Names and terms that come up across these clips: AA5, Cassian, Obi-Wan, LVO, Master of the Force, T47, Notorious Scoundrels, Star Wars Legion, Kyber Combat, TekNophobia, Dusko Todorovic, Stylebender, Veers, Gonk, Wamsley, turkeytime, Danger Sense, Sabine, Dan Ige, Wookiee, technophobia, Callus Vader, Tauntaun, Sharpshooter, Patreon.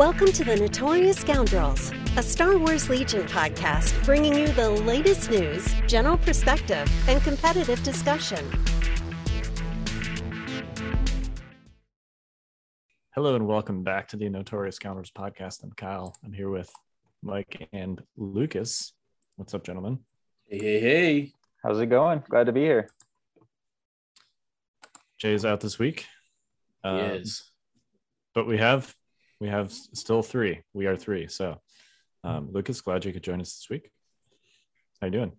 Welcome to the Notorious Scoundrels, a Star Wars Legion podcast bringing you the latest news, general perspective, and competitive discussion. Hello and welcome back to the Notorious Scoundrels podcast. I'm Kyle. I'm here with Mike and Lucas. What's up, gentlemen? Hey. How's it going? Glad to be here. Jay's out this week. Yes. But we have still three. We are three. So, Lucas, glad you could join us this week. How you doing?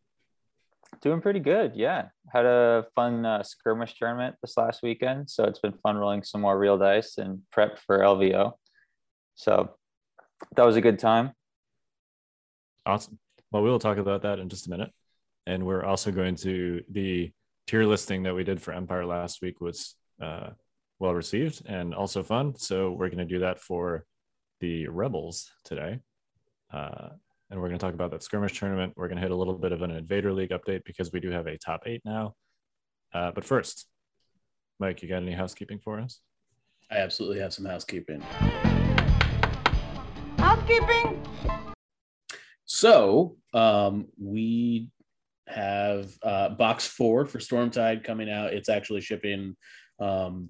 Doing pretty good. Yeah. Had a fun skirmish tournament this last weekend. So it's been fun rolling some more real dice and prep for LVO. So that was a good time. Awesome. Well, we will talk about that in just a minute. And we're also going to the tier listing that we did for Empire last week was well received and also fun. So we're going to do that for the Rebels today. And we're going to talk about that skirmish tournament. We're going to hit a little bit of an Invader League update because we do have a top 8 now. But first, Mike, you got any housekeeping for us? I absolutely have some housekeeping. So we have box 4 for Stormtide coming out. It's actually shipping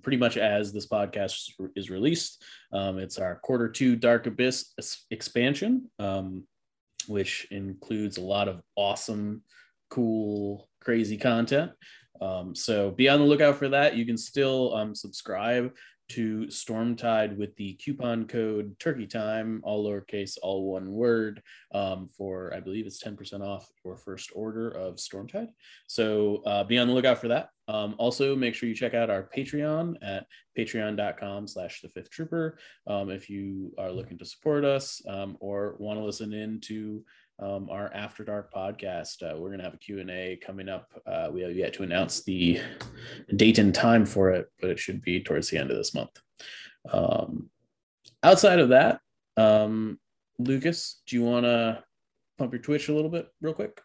pretty much as this podcast is released. It's our quarter 2 Dark Abyss expansion, which includes a lot of awesome, cool, crazy content. So be on the lookout for that. You can still subscribe to Stormtide with the coupon code TurkeyTime, all lowercase, all one word, for, I believe it's 10% off your first order of Stormtide. So be on the lookout for that. Also, make sure you check out our Patreon at patreon.com/the Fifth Trooper if you are looking to support us or want to listen in to our After Dark podcast. We're going to have a Q&A coming up. We have yet to announce the date and time for it, but it should be towards the end of this month. Outside of that, Lucas, do you want to pump your Twitch a little bit real quick?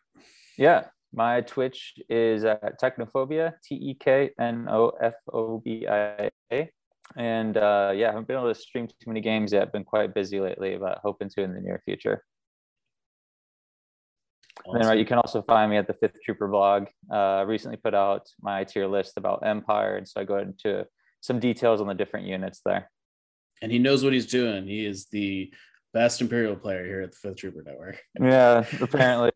Yeah, my Twitch is Technophobia, TekNophobia. And I haven't been able to stream too many games yet. I've been quite busy lately, but hoping to in the near future. Awesome. Then, you can also find me at the Fifth Trooper blog. Recently put out my tier list about Empire, and so I go into some details on the different units there. And he knows what he's doing. He is the best Imperial player here at the Fifth Trooper Network. Yeah, apparently.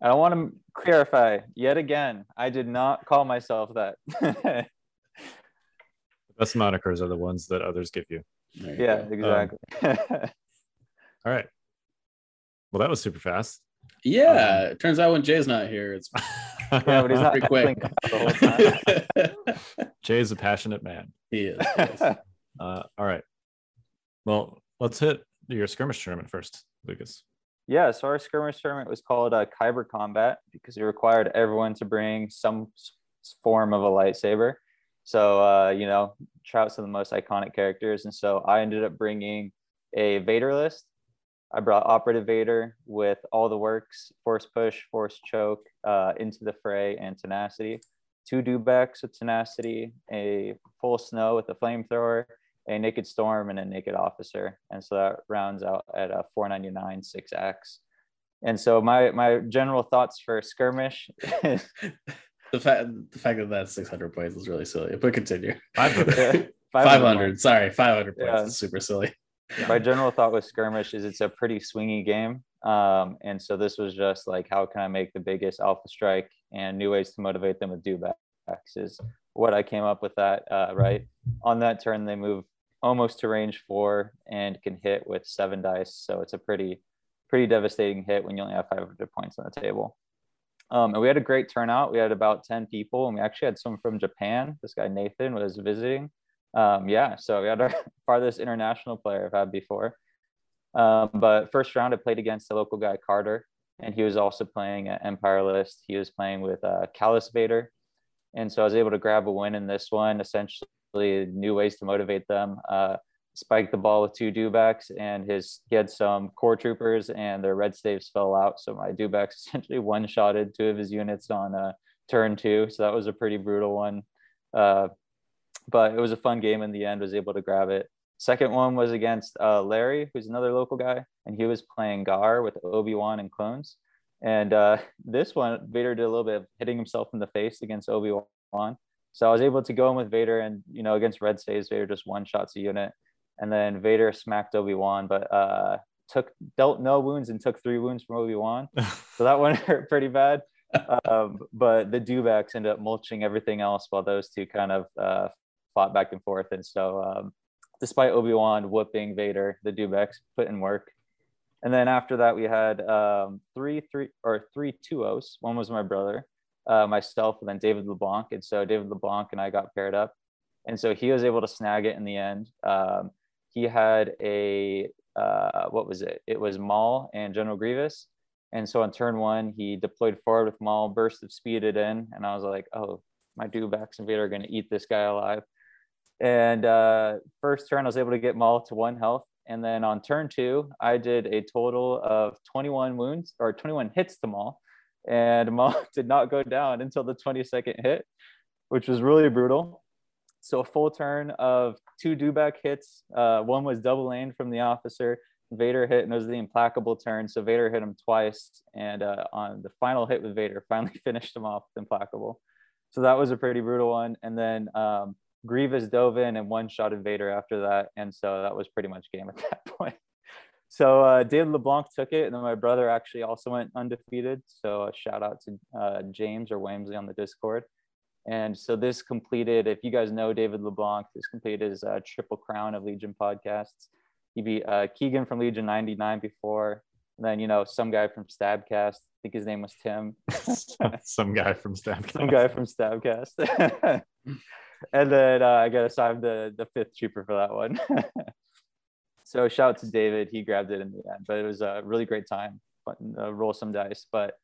I want to clarify yet again, I did not call myself that. The best monikers are the ones that others give you. Yeah, exactly. All right. Well, that was super fast. Yeah. It turns out when Jay's not here, it's but he's not pretty quick. The whole time. Jay's a passionate man. He is. All right. Well, let's hit your skirmish tournament first, Lucas. Yeah. So our skirmish tournament was called Kyber Combat because it required everyone to bring some form of a lightsaber. So, Trout's some of the most iconic characters. And so I ended up bringing a Vader list. I brought Operative Vader with all the works, Force Push, Force Choke, Into the Fray, and Tenacity. 2 Dubecks with Tenacity, a full Snow with a Flamethrower, a Naked Storm, and a Naked Officer. And so that rounds out at a 499 6X. And so my general thoughts for skirmish. the fact that that's 600 points is really silly, but continue. 500 points is super silly. My general thought with skirmish is it's a pretty swingy game, and so this was just like, how can I make the biggest alpha strike and new ways to motivate them with dubacks is what I came up with. That right on that turn they move almost to range 4 and can hit with 7 dice, so it's a pretty devastating hit when you only have 500 points on the table. And we had a great turnout. We had about 10 people, and we actually had some from Japan. This guy Nathan was visiting. So we had our farthest international player I've had before. But first round, I played against the local guy, Carter, and he was also playing an Empire list. He was playing with Callus Vader. And so I was able to grab a win in this one, essentially new ways to motivate them. Spiked the ball with 2 Dubecks, and he had some core troopers, and their red staves fell out. So my Dubecks essentially one-shotted 2 of his units on turn 2. So that was a pretty brutal one. but it was a fun game in the end, was able to grab it. Second one was against Larry, who's another local guy, and he was playing Gar with Obi-Wan and clones. And this one, Vader did a little bit of hitting himself in the face against Obi-Wan. So I was able to go in with Vader, and, you know, against Red Saves, Vader just one-shots a unit. And then Vader smacked Obi-Wan, but dealt no wounds and took 3 wounds from Obi-Wan. So that one hurt pretty bad. But the Dubecks ended up mulching everything else while those two kind of fought back and forth. And so despite Obi-Wan whooping Vader, the Dubecks put in work. And then after that, we had three 2-0s. One was my brother, myself, and then David LeBlanc. And so David LeBlanc and I got paired up. And so he was able to snag it in the end. He had a, what was it? It was Maul and General Grievous. And so on turn one, he deployed forward with Maul, Burst of Speed it in. And I was like, oh, my Dubecks and Vader are going to eat this guy alive. And first turn, I was able to get Maul to 1 health. And then on turn 2, I did a total of 21 wounds or 21 hits to Maul. And Maul did not go down until the 22nd hit, which was really brutal. So a full turn of 2 Dubeck hits. One was double aimed from the officer. Vader hit, and it was the Implacable turn. So Vader hit him twice. And on the final hit with Vader, finally finished him off with Implacable. So that was a pretty brutal one. And then Grievous dove in and one-shotted Vader after that, and so that was pretty much game at that point. So David LeBlanc took it, and then my brother actually also went undefeated, so a shout-out to James or Wamsley on the Discord. And so this completed, if you guys know David LeBlanc, this completed his Triple Crown of Legion podcasts. He beat Keegan from Legion 99 before, and then, you know, some guy from Stabcast. I think his name was Tim. Some guy from Stabcast. Some guy from Stabcast. And then I got assigned the Fifth Trooper for that one. So shout out to David. He grabbed it in the end, but it was a really great time. Roll some dice. But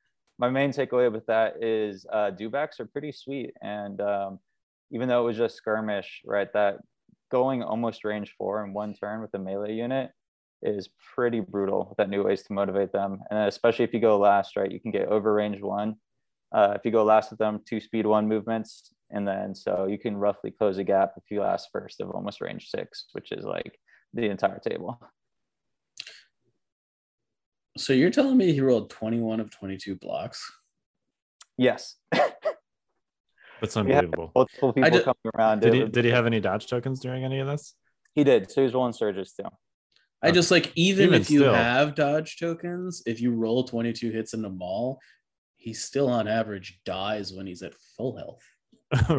my main takeaway with that is Dubecks are pretty sweet. And even though it was just skirmish, right, that going almost range 4 in one turn with a melee unit is pretty brutal with that new ways to motivate them. And especially if you go last, right, you can get over range 1. If you go last with them, 2 speed 1 movements. And then so you can roughly close a gap if you last first of almost range 6, which is like the entire table. So you're telling me he rolled 21 of 22 blocks? Yes. That's unbelievable. Multiple people coming around. Did he have any dodge tokens during any of this? He did. So he was rolling surges too. I just like, even if you have dodge tokens, if you roll 22 hits in the Maul, he still on average dies when he's at full health. So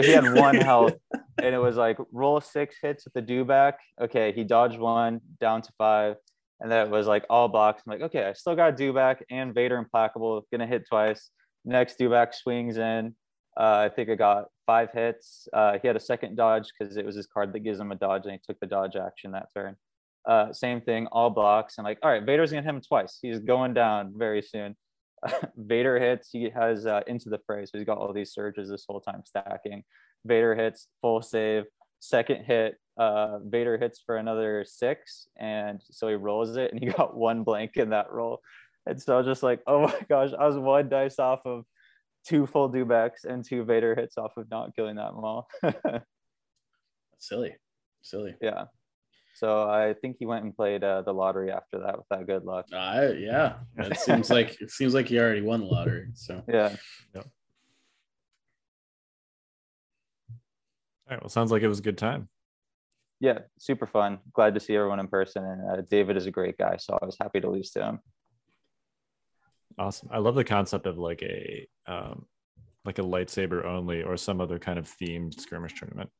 he had 1 health, and it was like roll 6 hits with the Dubek. Okay, he dodged 1, down to 5, and then it was like all blocks. I'm like, okay, I still got Dubek and Vader Implacable, gonna hit twice. Next Dubek swings in. I think I got 5 hits. He had a second dodge because it was his card that gives him a dodge, and he took the dodge action that turn. Same thing, all blocks. And like, all right, Vader's gonna hit him twice. He's going down very soon. Vader hits, he has Into the Fray, so he's got all these surges this whole time stacking. Vader hits, full save, second hit, Vader hits for another 6, and so he rolls it, and he got 1 blank in that roll. And so I was just like, oh my gosh, I was 1 dice off of 2 full Dubecks and 2 Vader hits off of not killing that Maul. Silly. Yeah. So I think he went and played the lottery after that with that good luck. Yeah, it seems like he already won the lottery. So yeah. All right. Well, sounds like it was a good time. Yeah, super fun. Glad to see everyone in person. And David is a great guy, so I was happy to lose to him. Awesome. I love the concept of like a lightsaber only or some other kind of themed skirmish tournament.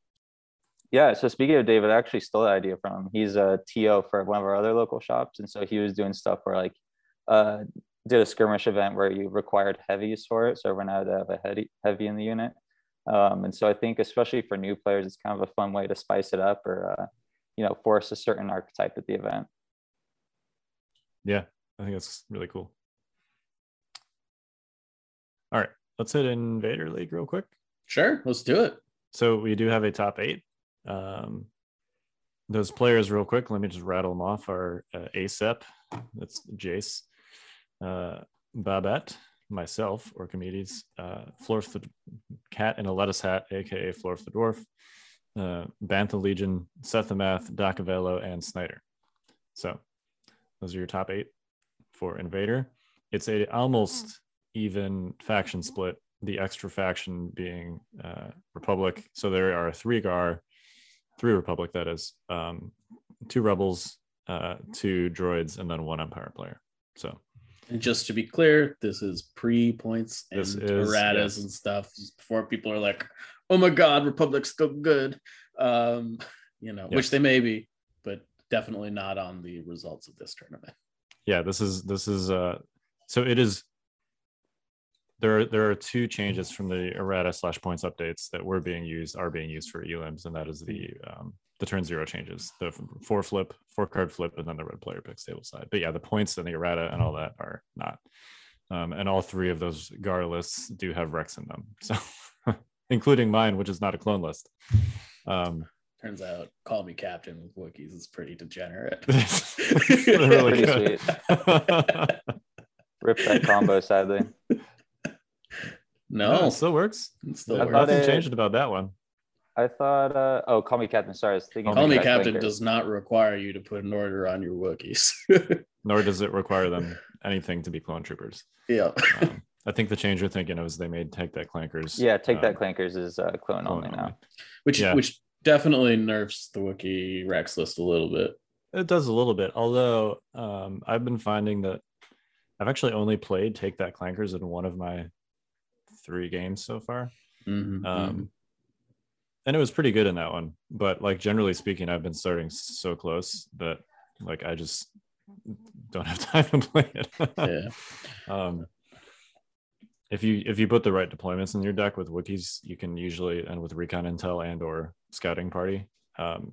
Yeah, so speaking of David, I actually stole that idea from him. He's a TO for one of our other local shops, and so he was doing stuff where like did a skirmish event where you required heavies for it, so everyone had to have a heavy in the unit. And so I think especially for new players, it's kind of a fun way to spice it up or force a certain archetype at the event. Yeah, I think that's really cool. All right, let's hit Invader League real quick. Sure, let's do it. So we do have a top 8. Those players real quick, let me just rattle them off. Our ASEP, that's Jace, Babette, myself, Orchimedes, Florf the Cat in a Lettuce Hat, aka Florf the Dwarf, Bantha Legion, Seth Amath, Dacavello, and Snyder. So those are your top 8 for Invader. It's a almost even faction split, the extra faction being Republic. So there are 3 Gar, 3 Republic, that is, 2 Rebels, 2 droids, and then 1 Empire player. So, and just to be clear, this is pre-points and erratas and stuff, just before people are like, oh my god, Republic's still good, which they may be, but definitely not on the results of this tournament. Yeah, this is so it is. There are 2 changes from the errata/points updates that are being used for elims, and that is the turn 0 changes, the 4 card flip, and then the red player picks table side. But yeah, the points and the errata and all that are not. And all 3 of those Gar lists do have Rex in them, so including mine, which is not a clone list. Turns out, Call Me Captain with Wookiees is pretty degenerate. Really pretty sweet. Rip that combo, sadly. No, it still works. Nothing changed about that one. I thought, Call Me Captain. Sorry, I was thinking. Call Me Captain does not require you to put an order on your Wookiees. Nor does it require them anything to be clone troopers. Yeah. I think the change you're thinking of is they made Take That Clankers. Yeah, Take That Clankers is clone only now. Which definitely nerfs the Wookiee Rex list a little bit. It does a little bit. Although I've been finding that I've actually only played Take That Clankers in one of my 3 games so far. Mm-hmm, And it was pretty good in that one, but like generally speaking, I've been starting so close that like I just don't have time to play it. Yeah. If you put the right deployments in your deck with Wookiees, you can usually, and with Recon Intel and or Scouting Party,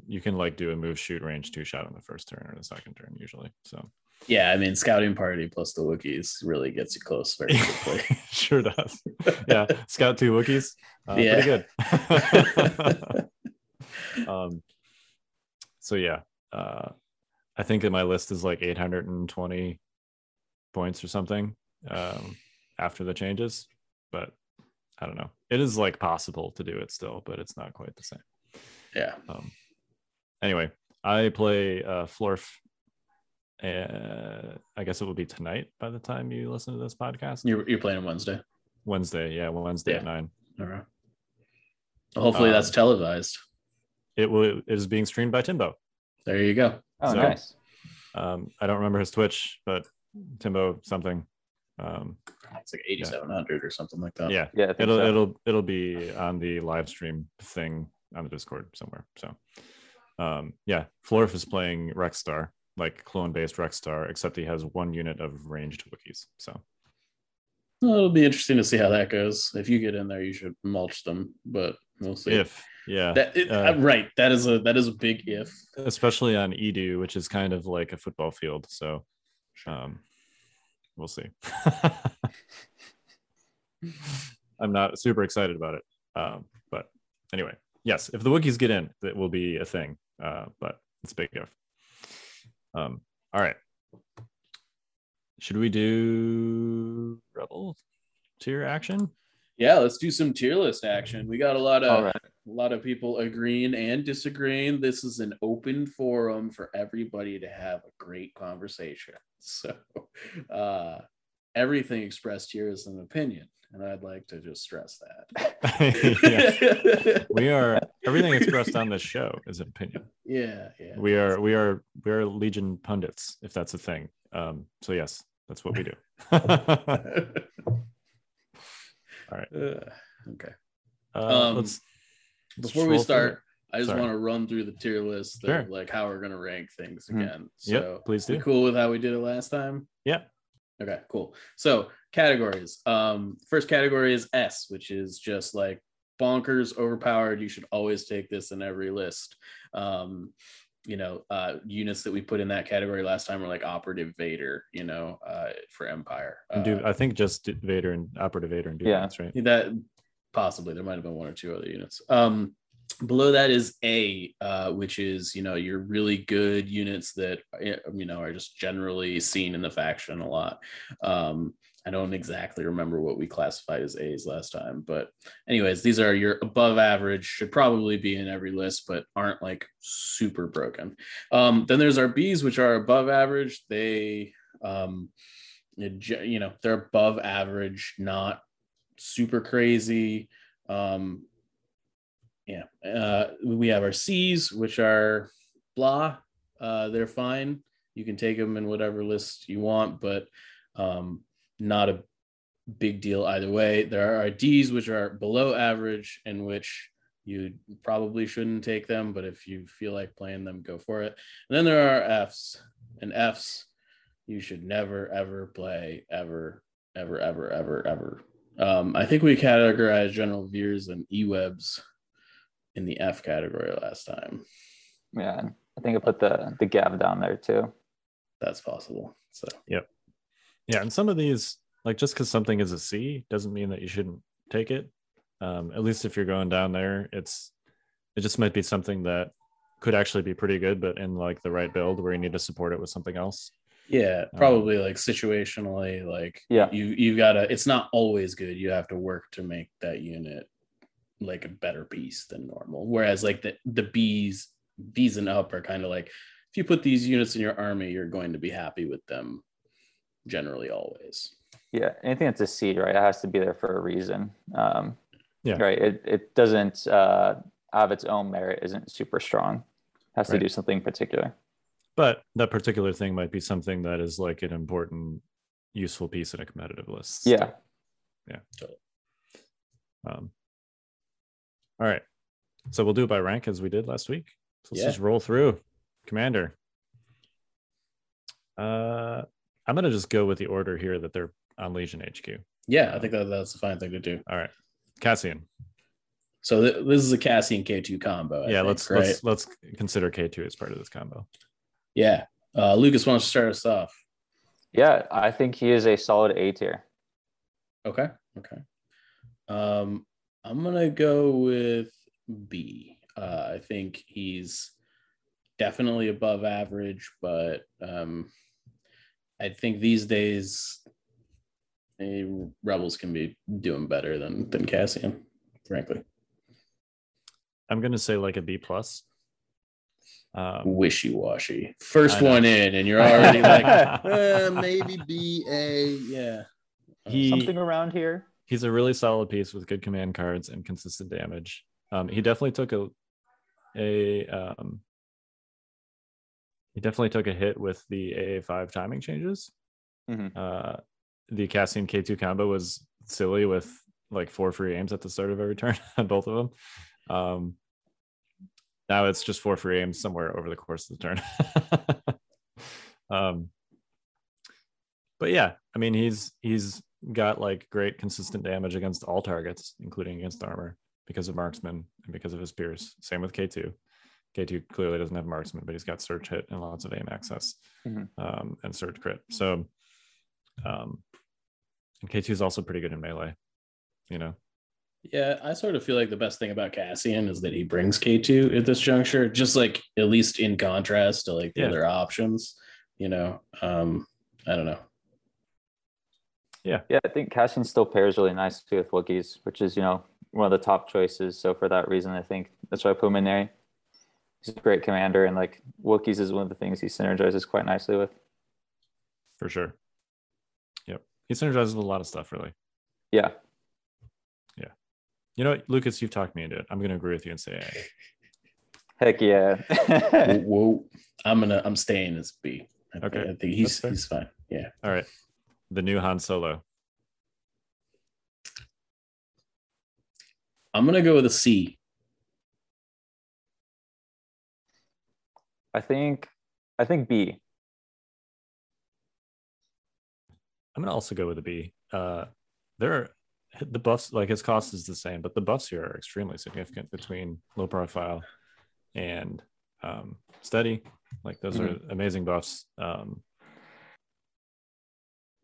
you can like do a move, shoot, range 2 shot on the first turn or the second turn usually. So yeah, I mean, Scouting Party plus the Wookiees really gets you close very quickly. Sure does. Yeah, scout 2 Wookiees. Pretty good. I think that my list is like 820 points or something after the changes, but I don't know. It is like possible to do it still, but it's not quite the same. Yeah. Anyway, I play Florf. I guess it will be tonight by the time you listen to this podcast. You're playing on Wednesday. Yeah, Wednesday at 9. All right. Well, hopefully that's televised. It is being streamed by Timbo. There you go. Oh, so, nice. I don't remember his Twitch, but Timbo something. It's like 8,700 or something like that. Yeah, yeah. It'll be on the live stream thing on the Discord somewhere. So, Florf is playing Rexstar. Like clone-based Rexstar, except he has 1 unit of ranged Wookiees. So it'll be interesting to see how that goes. If you get in there, you should mulch them, but we'll see. That is a big if. Especially on Edu, which is kind of like a football field. So we'll see. I'm not super excited about it, but anyway, yes. If the Wookiees get in, it will be a thing, but it's a big if. All right. Should we do Rebel tier action? Yeah, let's do some tier list action. We got a lot of people agreeing and disagreeing. This is an open forum for everybody to have a great conversation. So everything expressed here is an opinion, and I'd like to just stress that. Yeah. Everything expressed on this show is an opinion. Yeah. We are Legion pundits, if that's a thing. So yes, that's what we do. All right. Okay. Before we start, I just want to run through the tier list, like how we're gonna rank things again. So yep, please do. Cool with how we did it last time? Yeah. Okay, cool. So categories. First category is S, which is just like bonkers, overpowered. You should always take this in every list. Units that we put in that category last time were like Operative Vader, for Empire. I think just Vader and Operative Vader and Dubecks, right? That possibly there might have been 1 or 2 other units. Below that is A, which is, your really good units that, are just generally seen in the faction a lot. I don't exactly remember what we classified as A's last time, but anyways, these are your above average, should probably be in every list, but aren't like super broken. Then there's our B's, which are above average. They, you know, they're above average, not super crazy. We have our C's, which are blah. They're fine. You can take them in whatever list you want, but not a big deal either way. There are D's, which are below average, in which you probably shouldn't take them, but if you feel like playing them, go for it. And then there are F's, and F's you should never, ever play, ever, ever, ever, ever, ever. I think we categorized General Veers and E-Webs in the F category last time. Yeah, I think I put the Gav down there too. That's possible. So yep. Yeah, and some of these, like, just because something is a C doesn't mean that you shouldn't take it. At least if you're going down there, it just might be something that could actually be pretty good, but in like the right build where you need to support it with something else. Yeah, probably like situationally, like you've got to, it's not always good. You have to work to make that unit like a better piece than normal. Whereas like the B's and up are kind of like, if you put these units in your army, you're going to be happy with them generally always. Yeah, anything that's a C, right? It has to be there for a reason. Right. It doesn't have its own merit, isn't super strong. It has to do something particular. But that particular thing might be something that is like an important, useful piece in a competitive list. Yeah. Yeah. Totally. All right. So we'll do it by rank as we did last week. So let's just roll through. Commander. I'm going to just go with the order here that they're on Legion HQ. Yeah, I think that's a fine thing to do. All right. Cassian. So this is a Cassian K2 combo. Let's consider K2 as part of this combo. Yeah. Lucas, why don't you start us off? Yeah, I think he is a solid A tier. Okay. I'm going to go with B. I think he's definitely above average, but I think these days Rebels can be doing better than Cassian, frankly. I'm going to say like a B plus. Wishy-washy. First one in and you're already like, maybe B, A, yeah. Something around here. He's a really solid piece with good command cards and consistent damage. He definitely took a hit with the AA5 timing changes. Mm-hmm. The Cassian K2 combo was silly with like 4 free aims at the start of every turn on both of them. Now it's just 4 free aims somewhere over the course of the turn. But yeah, I mean, he's got like great consistent damage against all targets, including against armor, because of Marksman and because of his peers. Same with K2. K2 clearly doesn't have Marksman, but he's got Surge Hit and lots of aim access, mm-hmm. And Surge Crit. So, and K2 is also pretty good in melee, you know? Yeah, I sort of feel like the best thing about Cassian is that he brings K2 at this juncture, just like at least in contrast to like the other options, you know? I don't know. Yeah. Yeah, I think Cassian still pairs really nicely with Wookiees, which is, you know, one of the top choices. So for that reason, I think that's why I put him in there. He's a great commander, and like Wookiees is one of the things he synergizes quite nicely with. For sure. Yep. He synergizes with a lot of stuff, really. Yeah. Yeah. You know what, Lucas, you've talked me into it. I'm going to agree with you and say A. Heck yeah. Whoa. I'm staying as B. Okay. I think he's fine. Yeah. All right. The new Han Solo. I'm going to go with a C. I think B. I'm gonna also go with a B. The buffs, like his cost is the same, but the buffs here are extremely significant between Low Profile and Steady. Like those mm-hmm. are amazing buffs.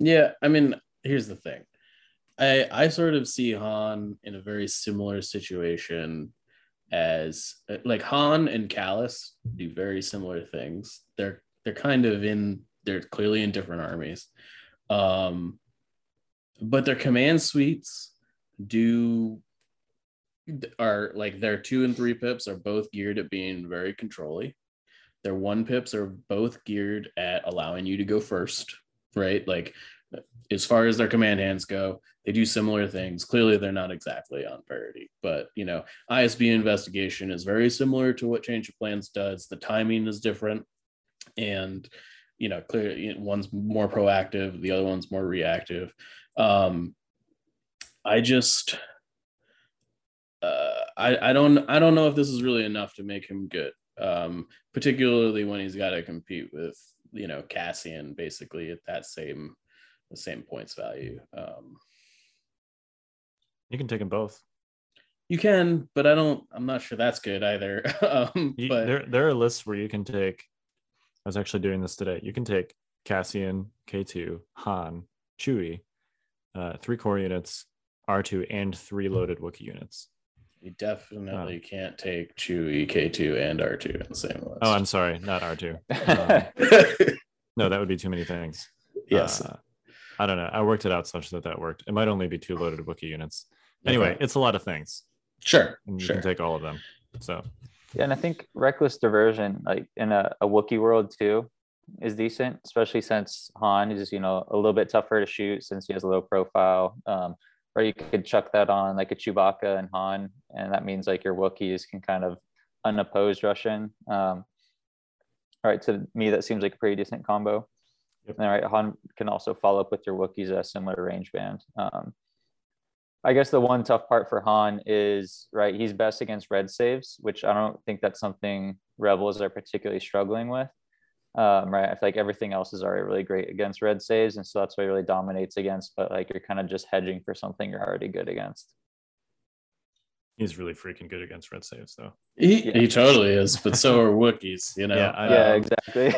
Yeah, I mean, here's the thing. I sort of see Han in a very similar situation. As like Han and Callus do very similar things. They're clearly in different armies. but their command suites are like their 2 and 3 pips are both geared at being very controlly. Their 1 pips are both geared at allowing you to go first, right? Like as far as their command hands go, they do similar things. Clearly they're not exactly on parity, but you know, ISB investigation is very similar to what change of plans does. The timing is different, and you know, clearly one's more proactive, the other one's more reactive. I don't know if this is really enough to make him good, particularly when he's got to compete with, you know, Cassian basically at that same points value. You can take them both. You can, but I'm not sure that's good either. There are lists where you can take. I was actually doing this today. You can take Cassian, K2, Han, Chewie, 3 core units, R2, and 3 loaded Wookiee units. You definitely can't take Chewie, K2, and R2 in the same list. Oh, I'm sorry, not R2. No, that would be too many things. Yes. I don't know. I worked it out such that worked. It might only be 2 loaded Wookiee units. Anyway, okay. It's a lot of things. Sure. And you can take all of them. So. Yeah, and I think reckless diversion, like in a Wookiee world too, is decent, especially since Han is, you know, a little bit tougher to shoot since he has a low profile. Or you could chuck that on like a Chewbacca and Han, and that means like your Wookiees can kind of unopposed rush in. All right, to me that seems like a pretty decent combo. Yep. All right, Han can also follow up with your Wookiees at a similar range band. I guess the one tough part for Han is, right, he's best against red saves, which I don't think that's something Rebels are particularly struggling with. Right, I feel like everything else is already really great against red saves, and so that's what he really dominates against, but like you're kind of just hedging for something you're already good against. He's really freaking good against red saves though. He totally is, but so are Wookiees, you know. Yeah, exactly.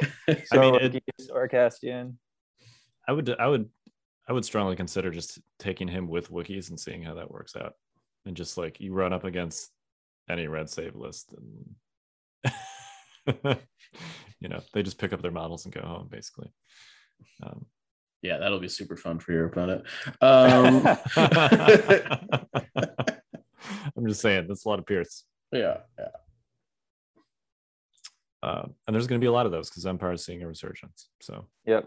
So I mean, Wookiees or Cassian. I would strongly consider just taking him with Wookiees and seeing how that works out. And just like you run up against any red save list and you know, they just pick up their models and go home basically. Yeah, that'll be super fun for your opponent. I'm just saying, that's a lot of Pierce. Yeah. And there's going to be a lot of those because Empire is seeing a resurgence. So yep.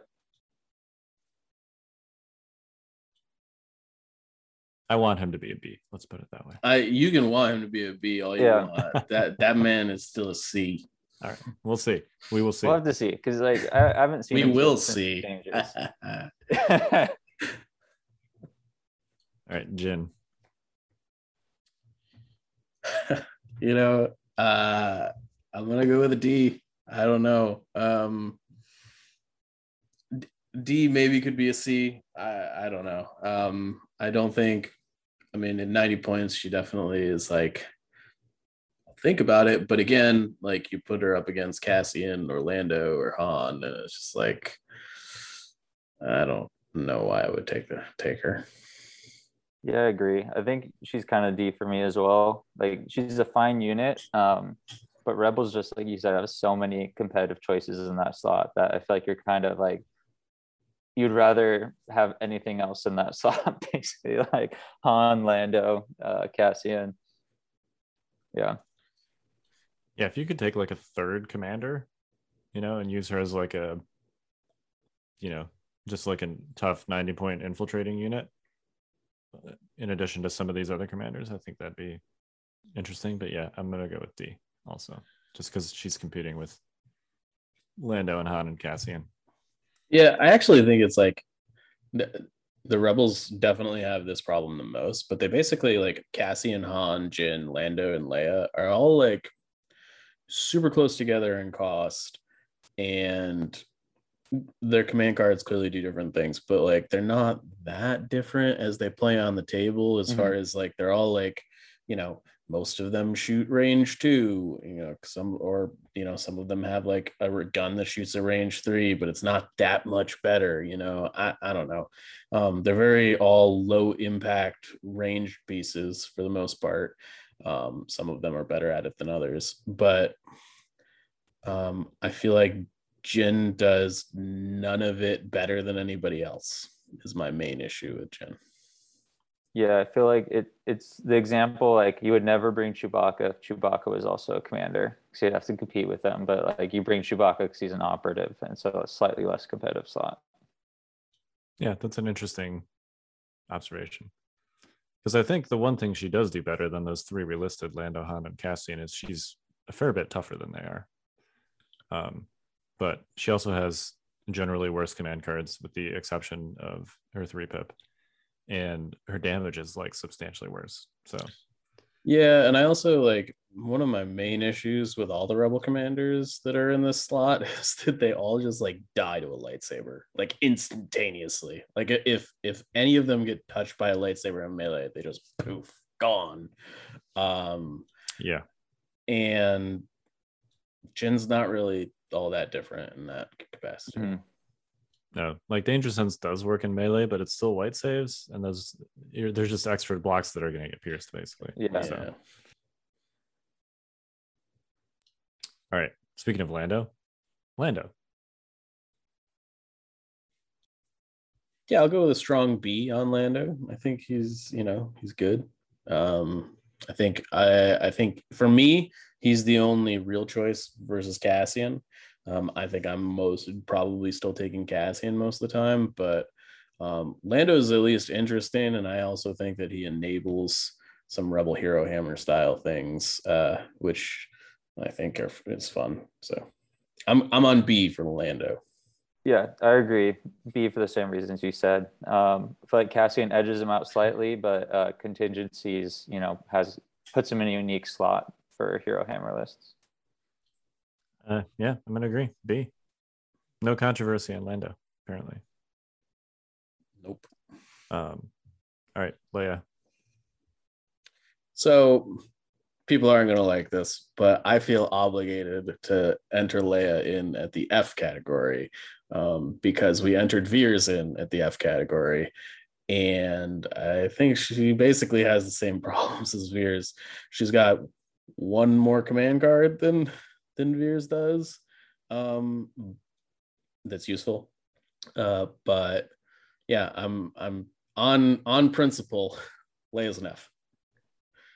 I want him to be a B. Let's put it that way. You can want him to be a B all you want. That man is still a C. All right, we'll see. We will see. We'll have to see because like I haven't seen. We will see. All right, Jin. You know, I'm gonna go with a D. I don't know. D maybe could be a C. I don't know. I don't think. I mean, at 90 points, she definitely is like. Think about it, but again, like you put her up against Cassian or Lando or Han, and it's just like I don't know why I would take her. Yeah, I agree. I think she's kind of D for me as well. Like she's a fine unit, but Rebels, just like you said, have so many competitive choices in that slot that I feel like you're kind of like you'd rather have anything else in that slot, basically, like Han, Lando, Cassian. Yeah. Yeah, if you could take like a third commander, you know, and use her as like a, you know, just like a tough 90-point infiltrating unit, in addition to some of these other commanders, I think that'd be interesting. But yeah, I'm gonna go with D also, just because she's competing with Lando and Han and Cassian. Yeah, I actually think it's like the Rebels definitely have this problem the most, but they basically like Cassian, Han, Jin, Lando, and Leia are all like super close together in cost, and their command cards clearly do different things, but like they're not that different as they play on the table as far as like they're all like, you know, most of them shoot range 2, you know, some of them have like a gun that shoots a range 3, but it's not that much better, you know. I don't know. They're very all low impact ranged pieces for the most part. Some of them are better at it than others, but I feel like Jin does none of it better than anybody else. is my main issue with Jen. Yeah, I feel like it's the example, like, you would never bring Chewbacca if Chewbacca was also a commander, because you'd have to compete with them. But, like, you bring Chewbacca because he's an operative, and so a slightly less competitive slot. Yeah, that's an interesting observation. Because I think the one thing she does do better than those three we listed, Lando, Han, and Cassian, is she's a fair bit tougher than they are. But she also has generally worse command cards, with the exception of her 3-pip. And her damage is, like, substantially worse. So yeah, and I also, like, one of my main issues with all the rebel commanders that are in this slot is that they all just, like, die to a lightsaber, like, instantaneously. Like, if any of them get touched by a lightsaber in melee, they just poof, gone. Yeah, and Jin's not really all that different in that capacity. Mm-hmm. No, like, Danger Sense does work in melee, but it's still light saves, and those, there's just extra blocks that are going to get pierced, basically. Yeah. So. All right. Speaking of Lando. Yeah, I'll go with a strong B on Lando. I think he's good. I think for me, he's the only real choice versus Cassian. I think I'm most probably still taking Cassian most of the time, but Lando is at least interesting, and I also think that he enables some Rebel Hero Hammer style things, which I think is fun. So I'm on B for Lando. Yeah, I agree. B for the same reasons you said. I feel like Cassian edges him out slightly, but contingencies, puts him in a unique slot for Hero Hammer lists. Yeah, I'm gonna agree. B. No controversy on Lando, apparently. Nope. All right, Leia. So people aren't gonna like this, but I feel obligated to enter Leia in at the F category, because we entered Veers in at the F category. And I think she basically has the same problems as Veers. She's got one more command card than Veers does, that's useful, but yeah, I'm on principle, Leia's an F.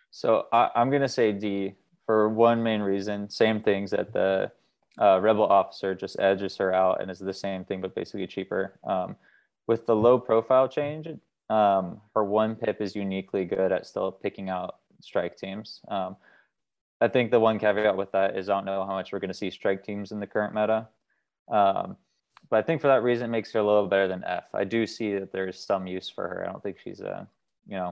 So I'm gonna say D for one main reason. Same things that the Rebel Officer just edges her out, and is the same thing but basically cheaper. With the low profile change, her 1-pip is uniquely good at still picking out strike teams. I think the one caveat with that is I don't know how much we're going to see strike teams in the current meta. But I think for that reason, it makes her a little better than F. I do see that there's some use for her. I don't think she's a. Yeah,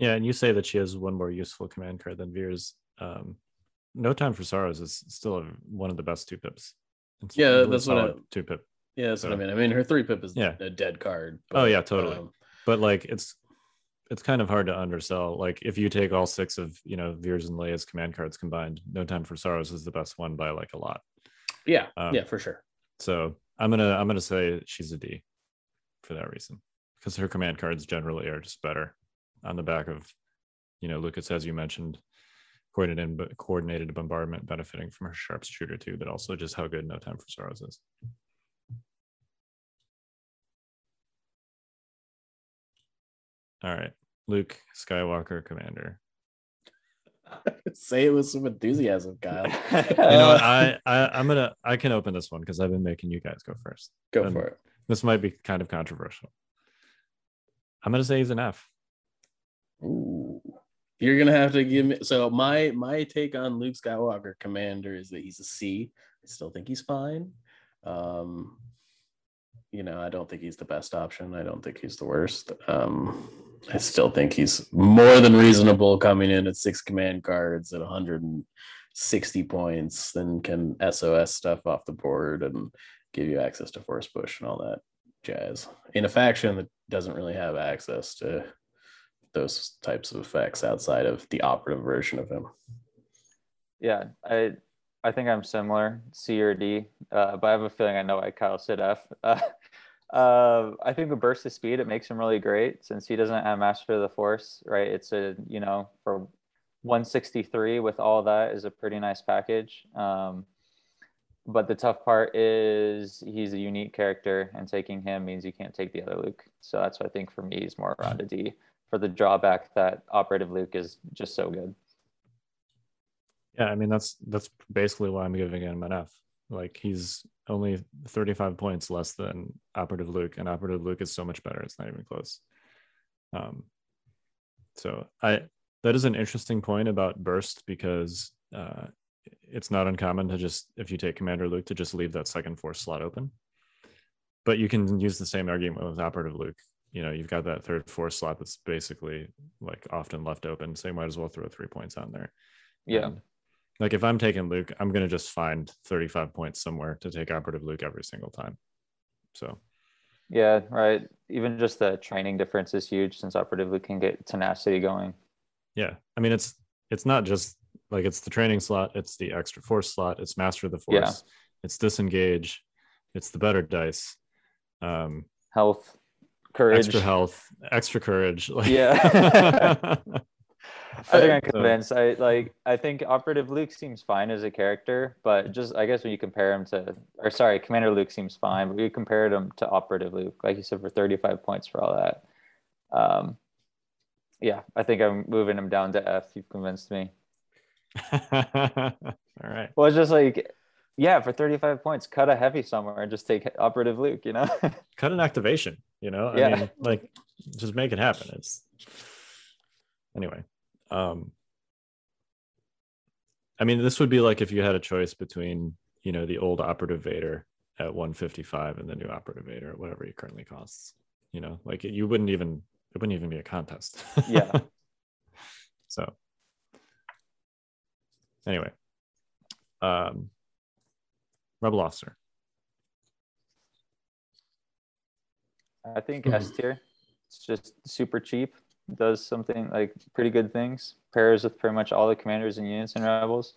and you say that she has one more useful command card than Veers. No Time for Sorrows is still one of the best 2-pips. It's that's what I... 2-pip. Yeah, that's what I mean. I mean, her 3-pip is a dead card. But, totally. But, like, it's kind of hard to undersell. Like, if you take all 6 of, Veers and Leia's command cards combined, No Time for Sorrows is the best one by, like, a lot. Yeah. Yeah, for sure. So I'm going to say she's a D for that reason, because her command cards generally are just better on the back of, Lucas, as you mentioned, coordinated bombardment benefiting from her Sharpshooter too, but also just how good No Time for Sorrows is. All right. Luke Skywalker, commander. Say it with some enthusiasm, Kyle. I can open this one because I've been making you guys go first. Go for it. This might be kind of controversial. I'm gonna say he's an F. Ooh. You're gonna have to give me. So my take on Luke Skywalker, commander, is that he's a C. I still think he's fine. I don't think he's the best option. I don't think he's the worst. I still think he's more than reasonable coming in at 6 command cards at 160 points, then can SOS stuff off the board and give you access to Force Push and all that jazz in a faction that doesn't really have access to those types of effects outside of the operative version of him. Yeah, I think I'm similar, C or D, but I have a feeling I know why Kyle said F. I think the burst of speed, it makes him really great since he doesn't have Master of the Force, right? It's for 163 with all that is a pretty nice package. But the tough part is he's a unique character, and taking him means you can't take the other Luke. So that's what I think for me is more around a D for the drawback that Operative Luke is just so good. Yeah, I mean, that's basically why I'm giving him an F. Like, he's only 35 points less than Operative Luke, and Operative Luke is so much better. It's not even close. That is an interesting point about Burst, because it's not uncommon to just, if you take Commander Luke, to just leave that second Force slot open. But you can use the same argument with Operative Luke. You know, you've got that third Force slot that's basically like often left open, so you might as well throw 3 points on there. Yeah. And, like, if I'm taking Luke, I'm going to just find 35 points somewhere to take Operative Luke every single time. So. Yeah, right. Even just the training difference is huge, since Operative Luke can get tenacity going. Yeah. I mean, it's not just like, it's the training slot, it's the extra Force slot, it's Master of the Force, yeah. It's disengage, it's the better dice, health, courage, extra health, extra courage. Yeah. I think I'm convinced. I think Operative Luke seems fine as a character, but just, I guess when you compare him to, Commander Luke seems fine, but we compared him to Operative Luke, like you said, for 35 points for all that. Yeah, I think I'm moving him down to F. You've convinced me. All right. Well, it's just like, yeah, for 35 points, cut a heavy somewhere and just take Operative Luke, you know? Cut an activation, you know? Yeah. I mean, like, just make it happen. Anyway. I mean, this would be like if you had a choice between, you know, the old Operative Vader at 155 and the new Operative Vader, whatever he currently costs, you know, like it wouldn't even be a contest. Yeah. So anyway, Rebel Officer. I think S tier. It's just super cheap. Does something like pretty good things, pairs with pretty much all the commanders and units and Rebels.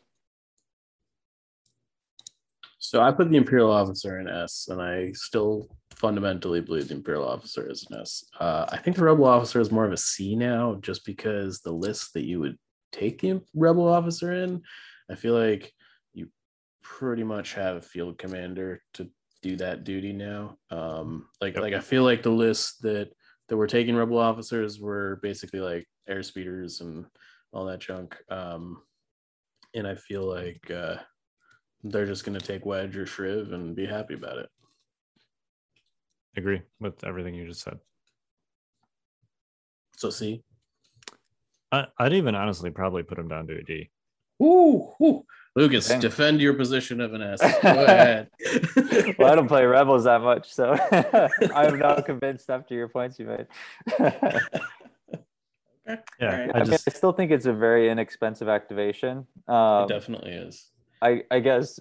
So I put the Imperial Officer in S, and I still fundamentally believe the Imperial Officer is an S. I think the Rebel Officer is more of a C now, just because the list that you would take the Rebel Officer in, I feel like you pretty much have a field commander to do that duty now. I feel like the list that we're taking Rebel Officers were basically like air speeders and all that junk. And I feel like they're just going to take Wedge or Shriv and be happy about it. Agree with everything you just said. So C. I'd even honestly probably put him down to a D. Ooh. Lucas, dang. Defend your position of an S. Go ahead. Well, I don't play Rebels that much, so I'm not convinced after your points you made. Yeah, I still think it's a very inexpensive activation. It definitely is. I guess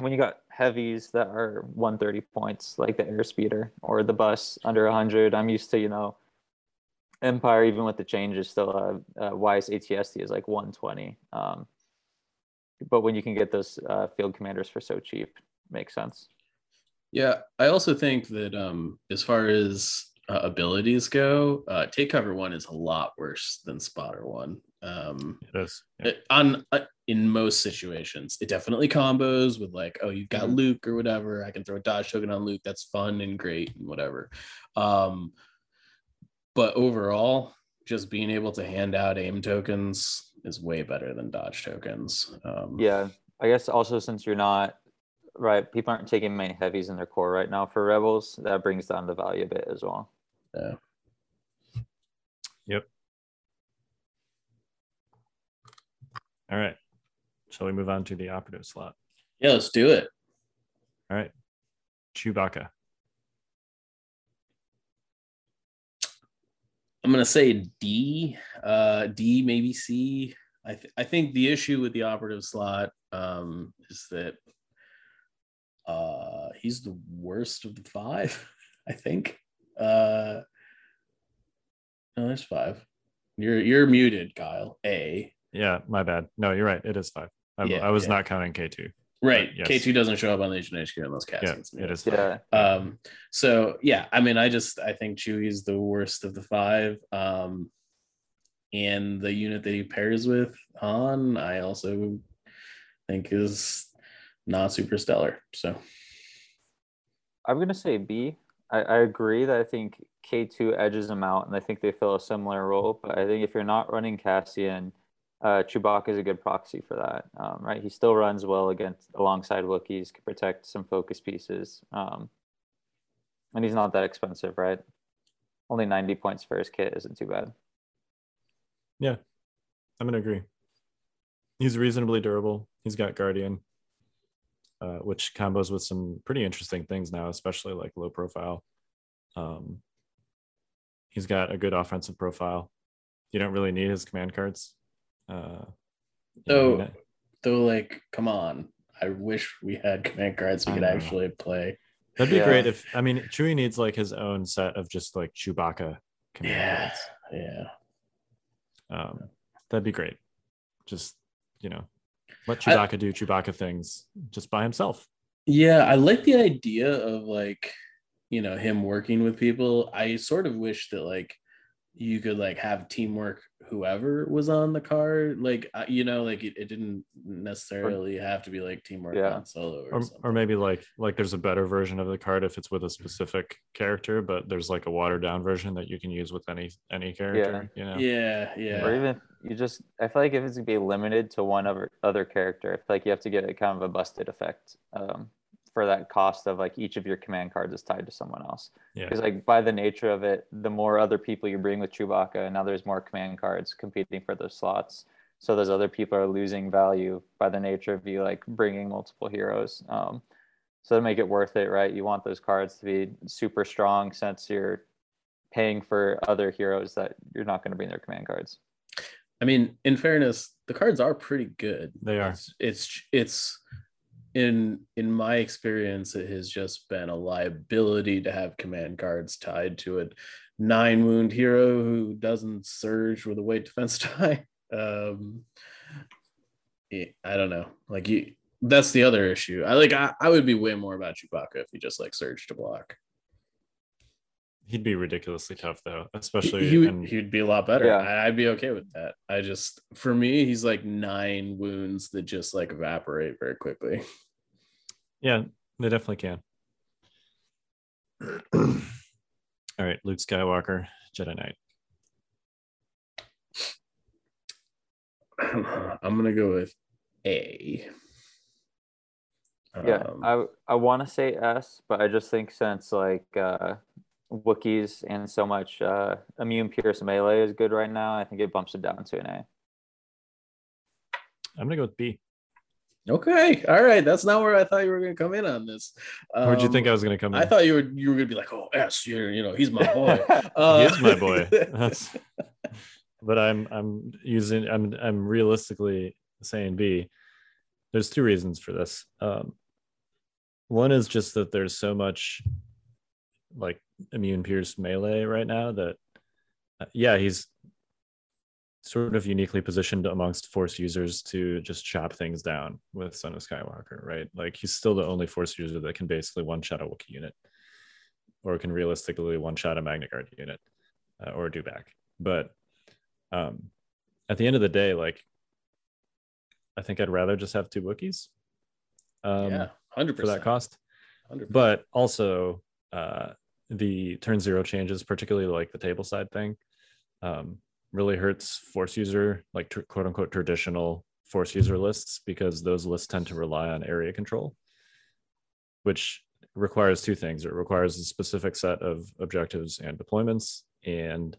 when you got heavies that are 130 points, like the airspeeder or the bus under 100, I'm used to, you know, Empire, even with the changes, still Wise ATST is like 120. But when you can get those field commanders for so cheap, makes sense. Yeah, I also think that as far as abilities go, Take Cover 1 is a lot worse than Spotter 1. It is. Yeah. In most situations, it definitely combos with like, oh, you've got Luke or whatever. I can throw a dodge token on Luke. That's fun and great and whatever. But overall, just being able to hand out aim tokens is way better than dodge tokens. Yeah, I guess also since you're not, right, people aren't taking many heavies in their core right now for Rebels, that brings down the value a bit as well. Yeah. Yep. All right. Shall we move on to the operative slot? Yeah, let's do it. All right. Chewbacca. I'm going to say D, maybe C. I think the issue with the operative slot is that he's the worst of the five, I think. No, there's five. You're muted, Kyle. A. Yeah, my bad. No, you're right. It is five. I was not counting K2. Right. Yes. K2 doesn't show up on Legion HQ unless Cassian's. Yeah, it is. Yeah. I think Chewie is the worst of the five. And the unit that he pairs with Han, I also think is not super stellar. So I'm going to say B. I agree that I think K2 edges them out, and I think they fill a similar role. But I think if you're not running Cassian, Chewbacca is a good proxy for that, right? He still runs well alongside Wookiees, can protect some focus pieces. And he's not that expensive, right? Only 90 points for his kit isn't too bad. Yeah, I'm going to agree. He's reasonably durable. He's got Guardian, which combos with some pretty interesting things now, especially like low profile. He's got a good offensive profile. You don't really need his command cards. Come on. I wish we had command cards we could actually play. That'd be great if, I mean, Chewie needs like his own set of just like Chewbacca command cards. Yeah. That'd be great. Just, you know, let Chewbacca do Chewbacca things just by himself. Yeah, I like the idea of like, you know, him working with people. I sort of wish that like you could like have teamwork whoever was on the card. Like, you know, like it didn't necessarily have to be like teamwork on Solo or maybe like there's a better version of the card if it's with a specific character, but there's like a watered down version that you can use with any character, you know? Yeah. Or even you just, I feel like if it's going to be limited to one other character, I feel like you have to get a kind of a busted effect for that cost of like each of your command cards is tied to someone else. Because like by the nature of it, the more other people you bring with Chewbacca, now there's more command cards competing for those slots. So those other people are losing value by the nature of you like bringing multiple heroes. So to make it worth it, right? You want those cards to be super strong since you're paying for other heroes that you're not going to bring their command cards. I mean, in fairness, the cards are pretty good. They are. It's in my experience, it has just been a liability to have command cards tied to a 9-wound hero who doesn't surge with a weight defense die. I don't know. Like that's the other issue. I would be way more about Chewbacca if he just like surged to block. He'd be ridiculously tough though, especially he'd be a lot better. Yeah. I'd be okay with that. For me, he's like 9 wounds that just like evaporate very quickly. Yeah, they definitely can. All right, Luke Skywalker, Jedi Knight. I'm gonna go with A. Yeah, I want to say S, but I just think since like Wookiees and so much immune pierce melee is good right now, I think it bumps it down to an A. I'm gonna go with B. Okay, all right, that's not where I thought you were gonna come in on this. Where'd you think I was gonna come in? I thought you were gonna be like, oh, S, you know, he's my boy. He's my boy. But I'm realistically saying B. There's two reasons for this. One is just that there's so much like immune pierce melee right now that he's sort of uniquely positioned amongst force users to just chop things down with Son of Skywalker, right? Like he's still the only force user that can basically one shot a Wookiee unit or can realistically one shot a Magna Guard unit or a Dubeck. But at the end of the day, like I think I'd rather just have 2 Wookiees 100% for that cost. 100%. But also the turn 0 changes, particularly like the table side thing, really hurts force user, like quote unquote traditional force user lists, because those lists tend to rely on area control, which requires two things. It requires a specific set of objectives and deployments, and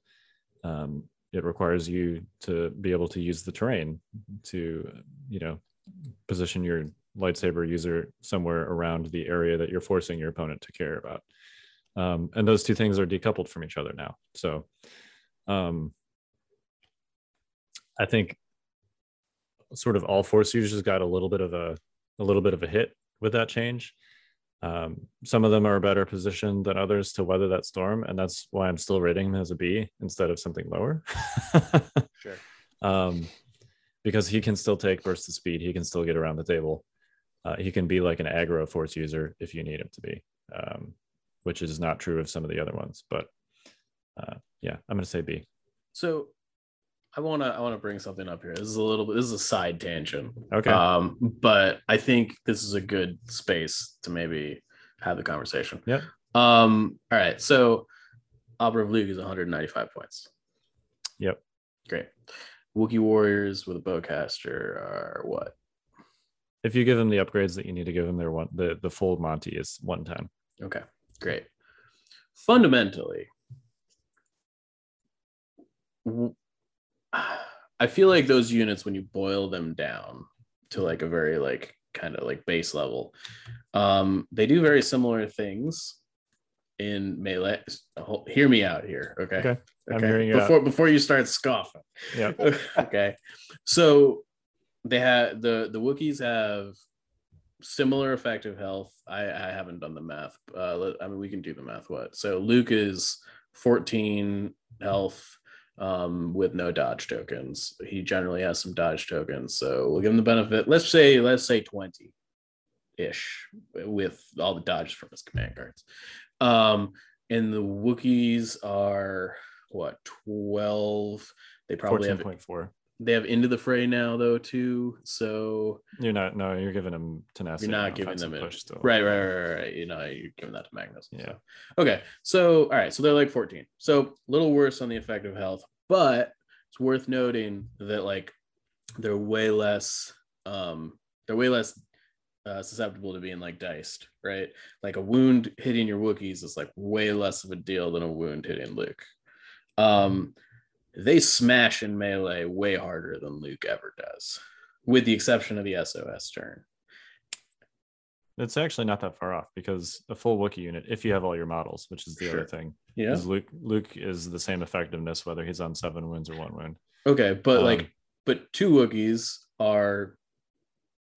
it requires you to be able to use the terrain to, you know, position your lightsaber user somewhere around the area that you're forcing your opponent to care about. And those two things are decoupled from each other now. So I think sort of all force users got a little bit of a hit with that change. Some of them are better positioned than others to weather that storm, and that's why I'm still rating him as a B instead of something lower. Sure. Because he can still take bursts of speed, he can still get around the table. He can be like an aggro force user if you need him to be, which is not true of some of the other ones. But I'm going to say B. So I want to bring something up here. This is a side tangent. Okay. But I think this is a good space to maybe have the conversation. Yeah. All right. So Operative Luke is 195 points. Yep. Great. Wookiee warriors with a bowcaster are what? If you give them the upgrades that you need to give them, they're one. The full Monty is 110. Okay. Great. Fundamentally, I feel like those units, when you boil them down to like a very like kind of like base level, they do very similar things in melee. Hear me out here, okay? I'm hearing you before you start scoffing. Yeah. Okay. So they have the Wookiees have similar effective health. I haven't done the math. I mean, we can do the math. What? So Luke is 14 health. With no dodge tokens. He generally has some dodge tokens, so we'll give him the benefit. Let's say 20 ish with all the dodges from his command cards. And the Wookiees are what, 12? They probably 14.4. They have Into the Fray now though too. So you're giving them tenacity. You're not giving them push still. Right. You're giving that to Magnus. Yeah. So. Okay. So all right. So they're like 14. So a little worse on the effective health, but it's worth noting that like they're way less susceptible to being like diced, right? Like a wound hitting your Wookiees is like way less of a deal than a wound hitting Luke. They smash in melee way harder than Luke ever does, with the exception of the SOS turn. It's actually not that far off, because a full Wookiee unit, if you have all your models, which is the other thing, is Luke is the same effectiveness, whether he's on 7 wounds or 1 wound. Okay, but but 2 Wookiees are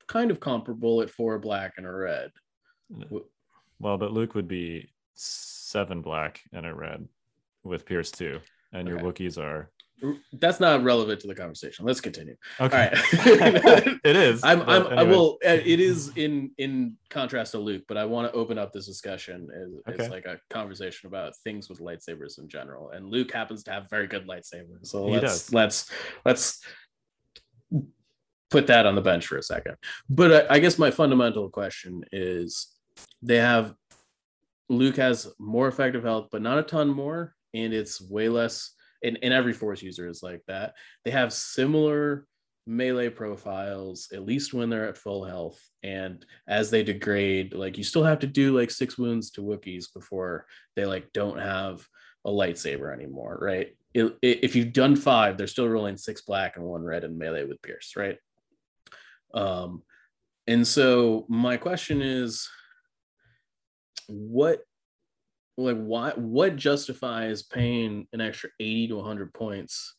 kind of comparable at 4 black and a red. Well, but Luke would be 7 black and a red with Pierce 2. And your Wookiees are. That's not relevant to the conversation. Let's continue. Okay. All right. It is. It is in contrast to Luke, but I want to open up this discussion as like a conversation about things with lightsabers in general. And Luke happens to have very good lightsabers. So let's put that on the bench for a second. But I guess my fundamental question is, Luke has more effective health, but not a ton more. And it's way less, and every Force user is like that. They have similar melee profiles, at least when they're at full health. And as they degrade, like you still have to do like 6 wounds to Wookiees before they like don't have a lightsaber anymore, right? If you've done 5, they're still rolling 6 black and 1 red in melee with Pierce, right? And so my question is, what justifies paying an extra 80 to 100 points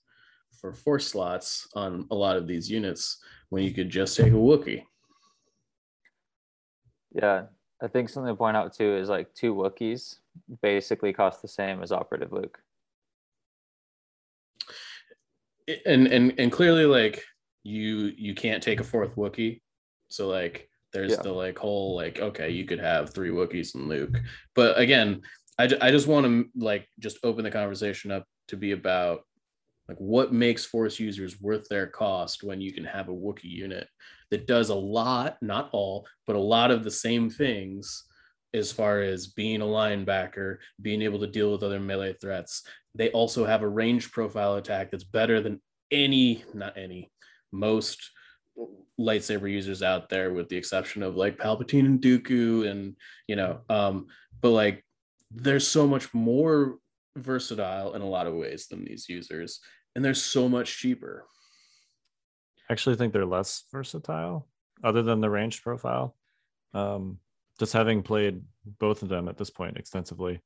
for Force slots on a lot of these units when you could just take a Wookiee? Yeah, I think something to point out too is like 2 Wookiees basically cost the same as Operative Luke. And clearly, like you can't take a 4th Wookiee, so like there's the like whole like okay, you could have 3 Wookiees and Luke, but again. I just want to like just open the conversation up to be about like what makes Force users worth their cost when you can have a Wookiee unit that does a lot, not all, but a lot of the same things as far as being a linebacker, being able to deal with other melee threats. They also have a range profile attack that's better than most lightsaber users out there, with the exception of like Palpatine and Dooku and, but like, they're so much more versatile in a lot of ways than these users, and they're so much cheaper. I actually think they're less versatile other than the range profile. Just having played both of them at this point extensively,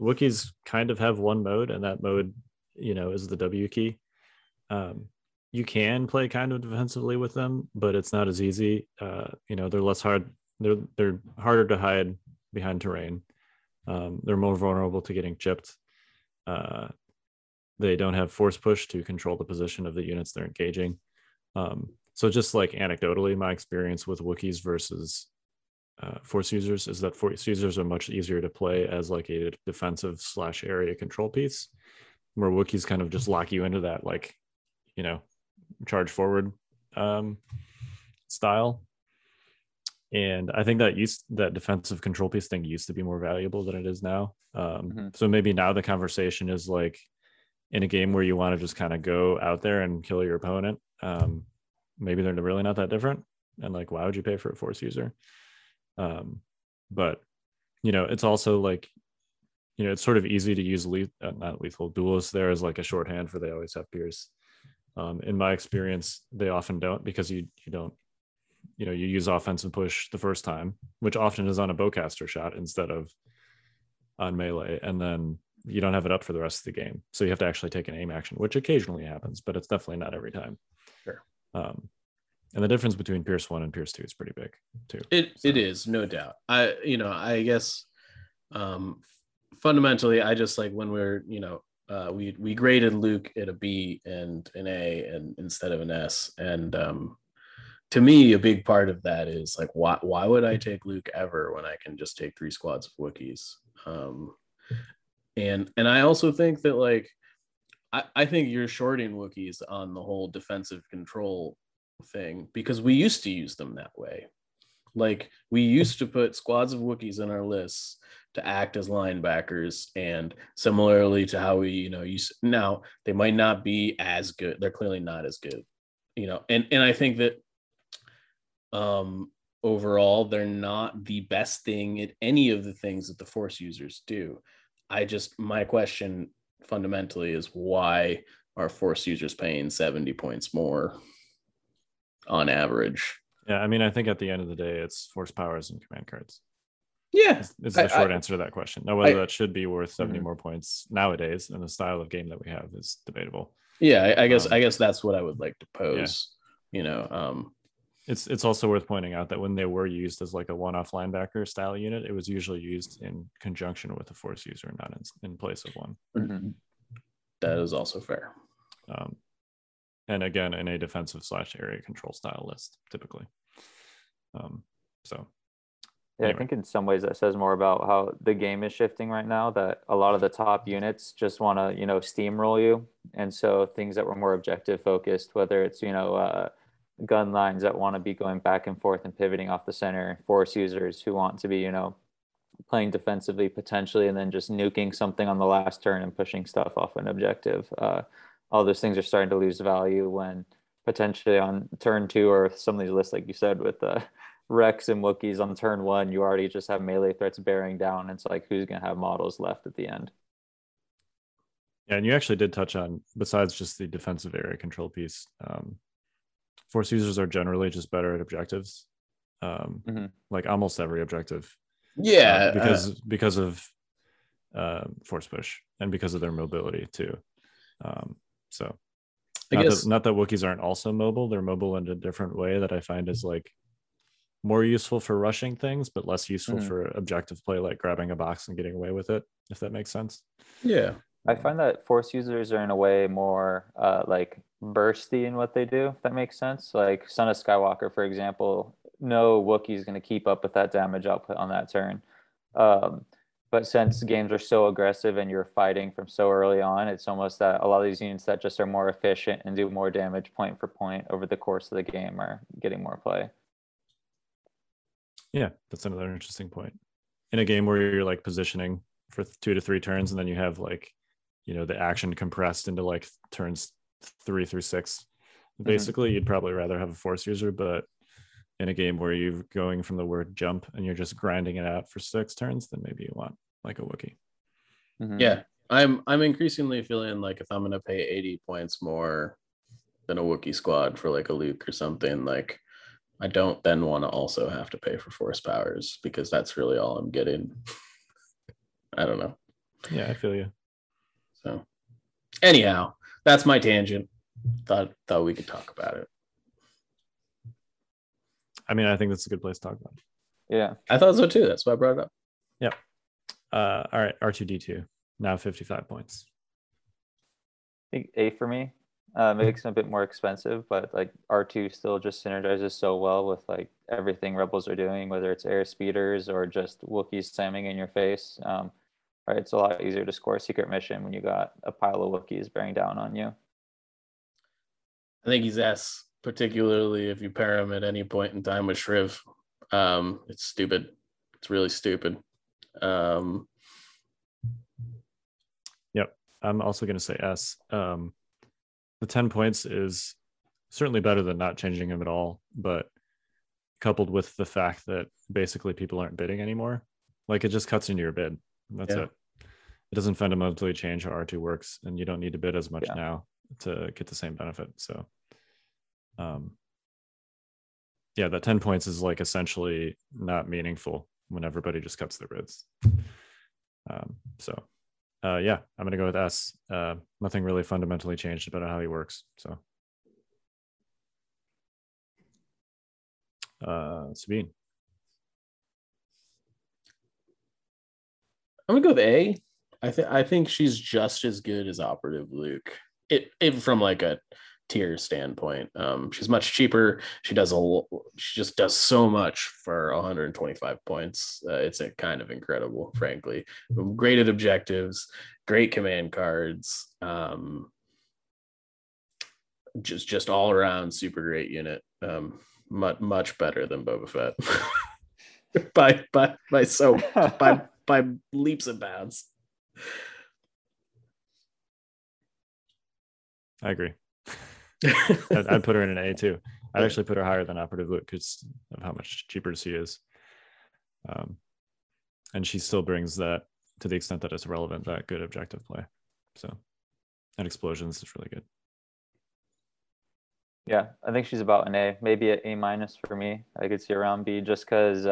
Wookiees kind of have one mode, and that mode, is the W key. You can play kind of defensively with them, but it's not as easy. They're less hard. They're harder to hide behind terrain. They're more vulnerable to getting chipped. They don't have Force Push to control the position of the units they're engaging. So just like anecdotally, my experience with Wookiees versus Force users is that Force users are much easier to play as like a defensive / area control piece. where Wookiees kind of just lock you into that, like, you know, charge forward style. And I think that that defensive control piece thing used to be more valuable than it is now. So maybe now the conversation is like, in a game where you want to just kind of go out there and kill your opponent, maybe they're really not that different. And like, why would you pay for a force user? But, you know, it's also like, you know, it's sort of easy to use not lethal duelists there as like a shorthand for they always have peers. In my experience, they often don't, because you don't, you know, you use offense and push the first time, which often is on a bowcaster shot instead of on melee, and then you don't have it up for the rest of the game. So you have to actually take an aim action, which occasionally happens, but it's definitely not every time. Sure. And the difference between Pierce 1 and Pierce 2 is pretty big too. It is, no doubt. I guess fundamentally, I just like when we're, you know, we graded Luke at a B and an A and instead of an S. And to me, a big part of that is like, why would I take Luke ever when I can just take 3 squads of Wookiees? And I also think that, like, I think you're shorting Wookiees on the whole defensive control thing, because we used to use them that way. Like, we used to put squads of Wookiees in our lists to act as linebackers, and similarly to how we, you know, use now, they might not be as good. They're clearly not as good, you know, and I think that overall, they're not the best thing at any of the things that the force users do. My question fundamentally is, why are force users paying 70 points more on average? Yeah, I mean, I think at the end of the day, it's force powers and command cards. Yeah. It's the short answer to that question. Now, whether that should be worth 70 more points nowadays in the style of game that we have is debatable. Yeah, I guess that's what I would like to pose. Yeah. You know, it's also worth pointing out that when they were used as like a one-off linebacker style unit, it was usually used in conjunction with a force user, not in place of one. Mm-hmm. That is also fair. And again, in a defensive / area control style list, typically. Anyway. I think in some ways that says more about how the game is shifting right now, that a lot of the top units just want to, you know, steamroll you. And so things that were more objective focused, whether it's, you know, gun lines that want to be going back and forth and pivoting off the center, force users who want to be, you know, playing defensively potentially and then just nuking something on the last turn and pushing stuff off an objective. All those things are starting to lose value when potentially on turn 2 or some of these lists, like you said, with Rex and Wookiees on turn 1, you already just have melee threats bearing down. It's like, who's going to have models left at the end? Yeah, and you actually did touch on, besides just the defensive area control piece, force users are generally just better at objectives, like almost every objective. Yeah, because of force push and because of their mobility too. So not that Wookiees aren't also mobile. They're mobile in a different way that I find is like more useful for rushing things, but less useful for objective play, like grabbing a box and getting away with it. If that makes sense. Yeah, I find that force users are in a way more like bursty in what they do, if that makes sense. Like Son of Skywalker, for example, no Wookiee is going to keep up with that damage output on that turn, but since games are so aggressive and you're fighting from so early on, it's almost that a lot of these units that just are more efficient and do more damage point for point over the course of the game are getting more play. Yeah, that's another interesting point. In a game where you're like positioning for 2 to 3 turns and then you have like, you know, the action compressed into like turns 3 through 6 basically, you'd probably rather have a force user. But in a game where you're going from the word jump and you're just grinding it out for 6 turns, then maybe you want like a Wookiee. Yeah, I'm increasingly feeling like if I'm gonna pay 80 points more than a Wookiee squad for like a Luke or something, like I don't then want to also have to pay for force powers, because that's really all I'm getting. I don't know. Yeah, I feel you. So anyhow, that's my tangent. Thought we could talk about it. I mean, I think that's a good place to talk about it. Yeah, I thought so too. That's why I brought it up. Yeah. All right, R2-D2 now 55 points. I think A for me. Makes it a bit more expensive, but like R2 still just synergizes so well with like everything Rebels are doing, whether it's air speeders or just Wookiees slamming in your face. right? It's a lot easier to score a secret mission when you got a pile of Wookiees bearing down on you. I think he's S, particularly if you pair him at any point in time with Shriv. It's stupid. It's really stupid. Yep. I'm also going to say S. The 10 points is certainly better than not changing him at all, but coupled with the fact that basically people aren't bidding anymore, like it just cuts into your bid. That's it. It doesn't fundamentally change how R2 works, and you don't need to bid as much now to get the same benefit. So yeah, that 10 points is like essentially not meaningful when everybody just cuts their bids. Yeah, I'm going to go with S. Nothing really fundamentally changed about how he works. So, Sabine. I'm going to go with A. I think she's just as good as Operative Luke. It from like a tier standpoint. She's much cheaper. She just does so much for 125 points. It's a kind of incredible, frankly. Great at objectives, great command cards, just all around super great unit. Much better than Boba Fett by leaps and bounds. I agree. I'd put her in an A too. I'd actually put her higher than Operative Luke because of how much cheaper she is, and she still brings that, to the extent that it's relevant, that good objective play. So, and explosions is really good. Yeah, I think she's about an A, maybe an A- for me. I could see around B just because,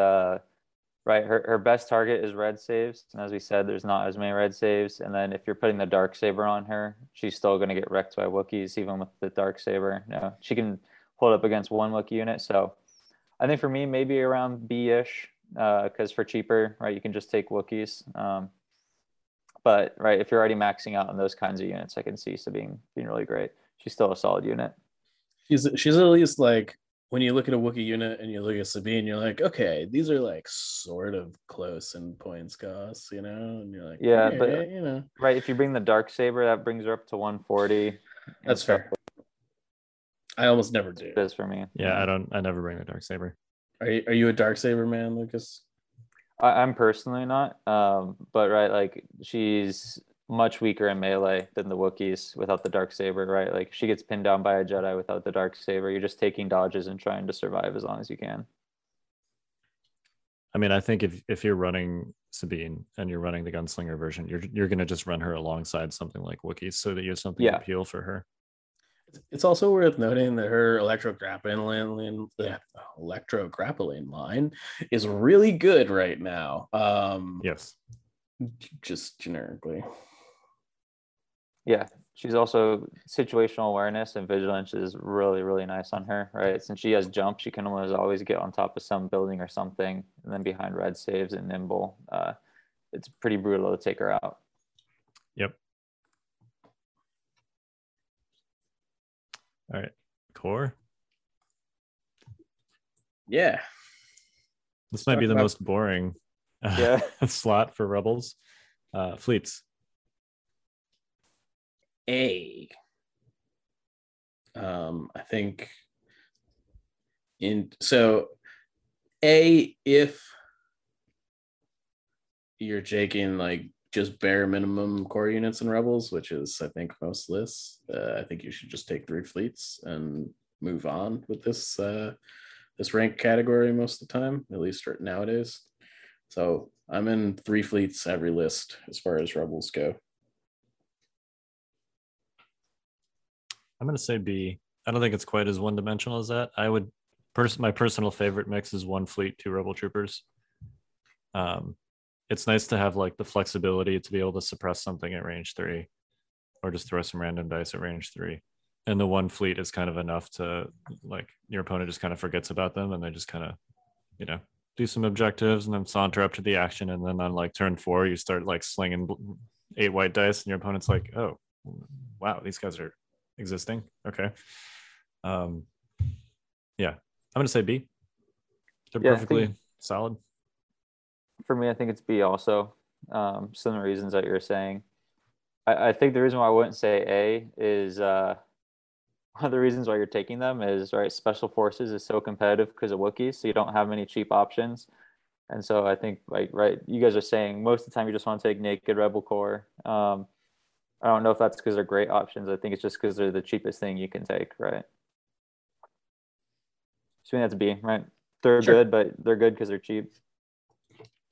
right? Her best target is red saves, and as we said, there's not as many red saves. And then if you're putting the dark saber on her, she's still going to get wrecked by Wookiees, even with the dark saber. No, she can hold up against one Wookiee unit. So I think for me, maybe around B-ish, because for cheaper, right? You can just take Wookiees. But right, if you're already maxing out on those kinds of units, I can see Sabine being really great. She's still a solid unit. She's at least like, when you look at a Wookiee unit and you look at Sabine, you're like, okay, these are like sort of close in points costs, you know? And you're like, yeah, hey, but you know, right? If you bring the dark saber, that brings her up to 140. That's fair. I almost never do. It is for me. Yeah, I never bring the dark saber. Are you a dark saber man, Lucas? I'm personally not, but right, like she's much weaker in melee than the Wookiees without the dark saber, right? Like she gets pinned down by a Jedi without the dark saber. You're just taking dodges and trying to survive as long as you can. I mean, I think if you're running Sabine and you're running the gunslinger version, you're gonna just run her alongside something like Wookiees so that you have something to appeal for her. It's also worth noting that her electro grappling line is really good right now. Yes, just generically. Yeah, she's also situational awareness and vigilance is really, really nice on her, right? Since she has jump, she can always get on top of some building or something, and then behind red saves and nimble. It's pretty brutal to take her out. Yep. All right, Core. Yeah. This might be the most boring slot for Rebels. Fleets. A. I think A if you're taking like just bare minimum core units and Rebels, which is I think most lists. I think you should just take 3 fleets and move on with this this rank category most of the time, at least nowadays. So I'm in 3 fleets every list as far as Rebels go. I'm going to say B. I don't think it's quite as one-dimensional as that. My personal favorite mix is 1 fleet, 2 Rebel troopers. It's nice to have like the flexibility to be able to suppress something at range 3, or just throw some random dice at range 3. And the 1 fleet is kind of enough to like your opponent just kind of forgets about them, and they just kind of, you know, do some objectives and then saunter up to the action, and then on like turn 4 you start like slinging 8 white dice and your opponent's like, oh wow, these guys are existing. Okay. Yeah, I'm gonna say B. They're perfectly solid for me. I think it's B also. some of the reasons that you're saying. I think the reason why I wouldn't say A is one of the reasons why you're taking them is, right, Special Forces is so competitive because of Wookiees, so you don't have many cheap options. And so I think, like, right, you guys are saying most of the time you just want to take Naked Rebel Corps. I don't know if that's because they're great options. I think it's just because they're the cheapest thing you can take, right? So that's B, right? They're sure. Good, but they're good because they're cheap.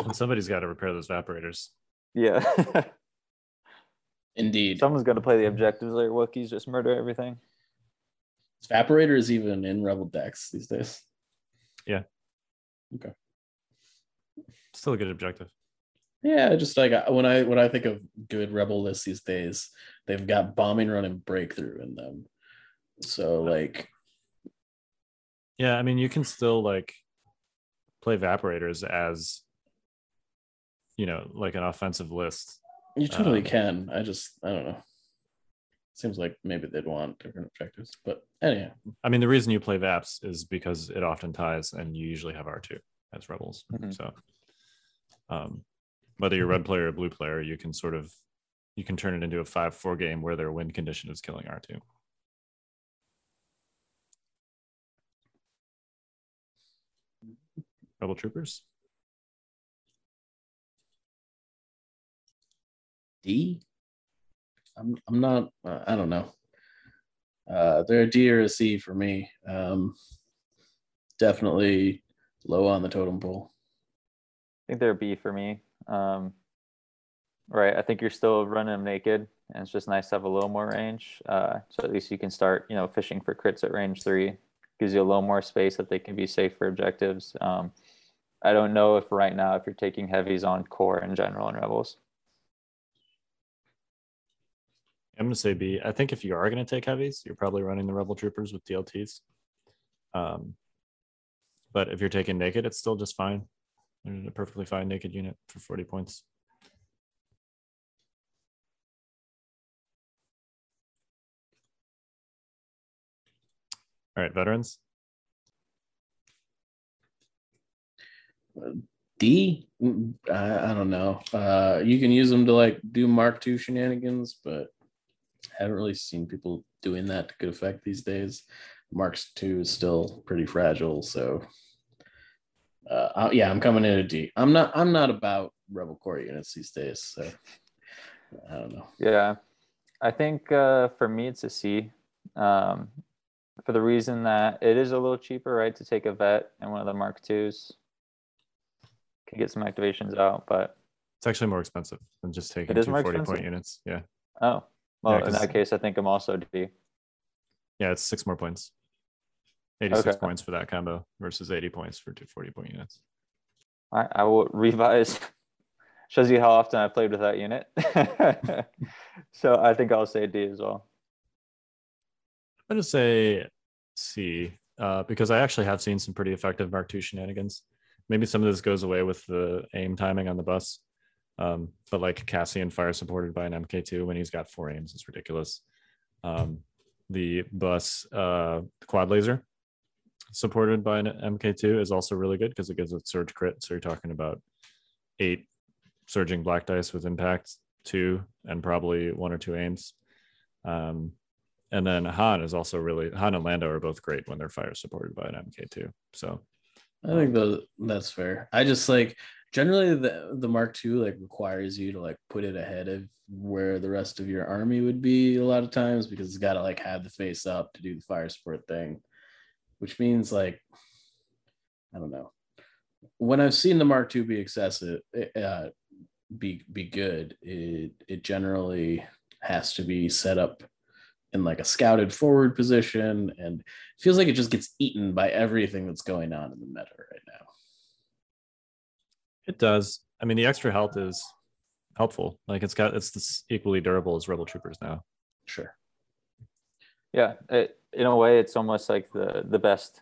And somebody's got to repair those evaporators. Yeah. Indeed. Someone's going to play the objectives later. Wookiees just murder everything. Evaporator is even in Rebel decks these days. Yeah. Okay. Still a good objective. Yeah, just like when I think of good Rebel lists these days, they've got Bombing Run and Breakthrough in them. So like, yeah, I mean, you can still like play evaporators as, you know, like an offensive list. You totally can. I don't know. Seems like maybe they'd want different objectives, but anyhow. I mean, the reason you play Vaps is because it often ties, and you usually have R2 as Rebels. Mm-hmm. So, whether you're red player or blue player, you can sort of, you can turn it into a 5-4 game where their win condition is killing R2. Rebel Troopers. D? I'm not, I don't know. They're a D or a C for me. Definitely low on the totem pole. I think they're a B for me. Right, I think you're still running them naked, and it's just nice to have a little more range. So at least you can start, you know, fishing for crits at range 3. Gives you a little more space that they can be safe for objectives. I don't know if right now if you're taking heavies on core in general and Rebels. I'm going to say B. I think if you are going to take heavies, you're probably running the Rebel Troopers with DLTs. But if you're taking naked, it's still just fine. They're a perfectly fine naked unit for 40 points. All right, veterans. D? I don't know. You can use them to like do Mark II shenanigans, but I haven't really seen people doing that to good effect these days. Mark II is still pretty fragile, so yeah, I'm coming in a D. I'm not about Rebel Corps units these days, so I don't know. Yeah, I think for me it's a C, for the reason that it is a little cheaper, right, to take a vet and one of the Mark IIs. Could get some activations out, but it's actually more expensive than just taking 40-point units. Yeah. Oh. Well, yeah, in that case, I think I'm also D. Yeah, it's 6 more points. 86 points for that combo versus 80 points for 240-point units. I will revise. Shows you how often I played with that unit. So I think I'll say D as well. I'm going to say C, because I actually have seen some pretty effective Mark II shenanigans. Maybe some of this goes away with the aim timing on the bus. But like Cassian fire supported by an MK2 when he's got 4 aims, it's ridiculous. The bus quad laser supported by an MK2 is also really good because it gives it surge crit. So you're talking about 8 surging black dice with impact, 2, and probably 1 or 2 aims. And then Han and Lando are both great when they're fire supported by an MK2. So I think that's fair. I just like, generally the Mark II like requires you to like put it ahead of where the rest of your army would be a lot of times, because it's got to like have the face up to do the fire support thing, which means like, I don't know, when I've seen the Mark II be excessive, be good, it generally has to be set up in like a scouted forward position, and it feels like it just gets eaten by everything that's going on in the meta right now. It does. I mean, the extra health is helpful. Like it's equally durable as Rebel Troopers now. Sure. Yeah, in a way, it's almost like the best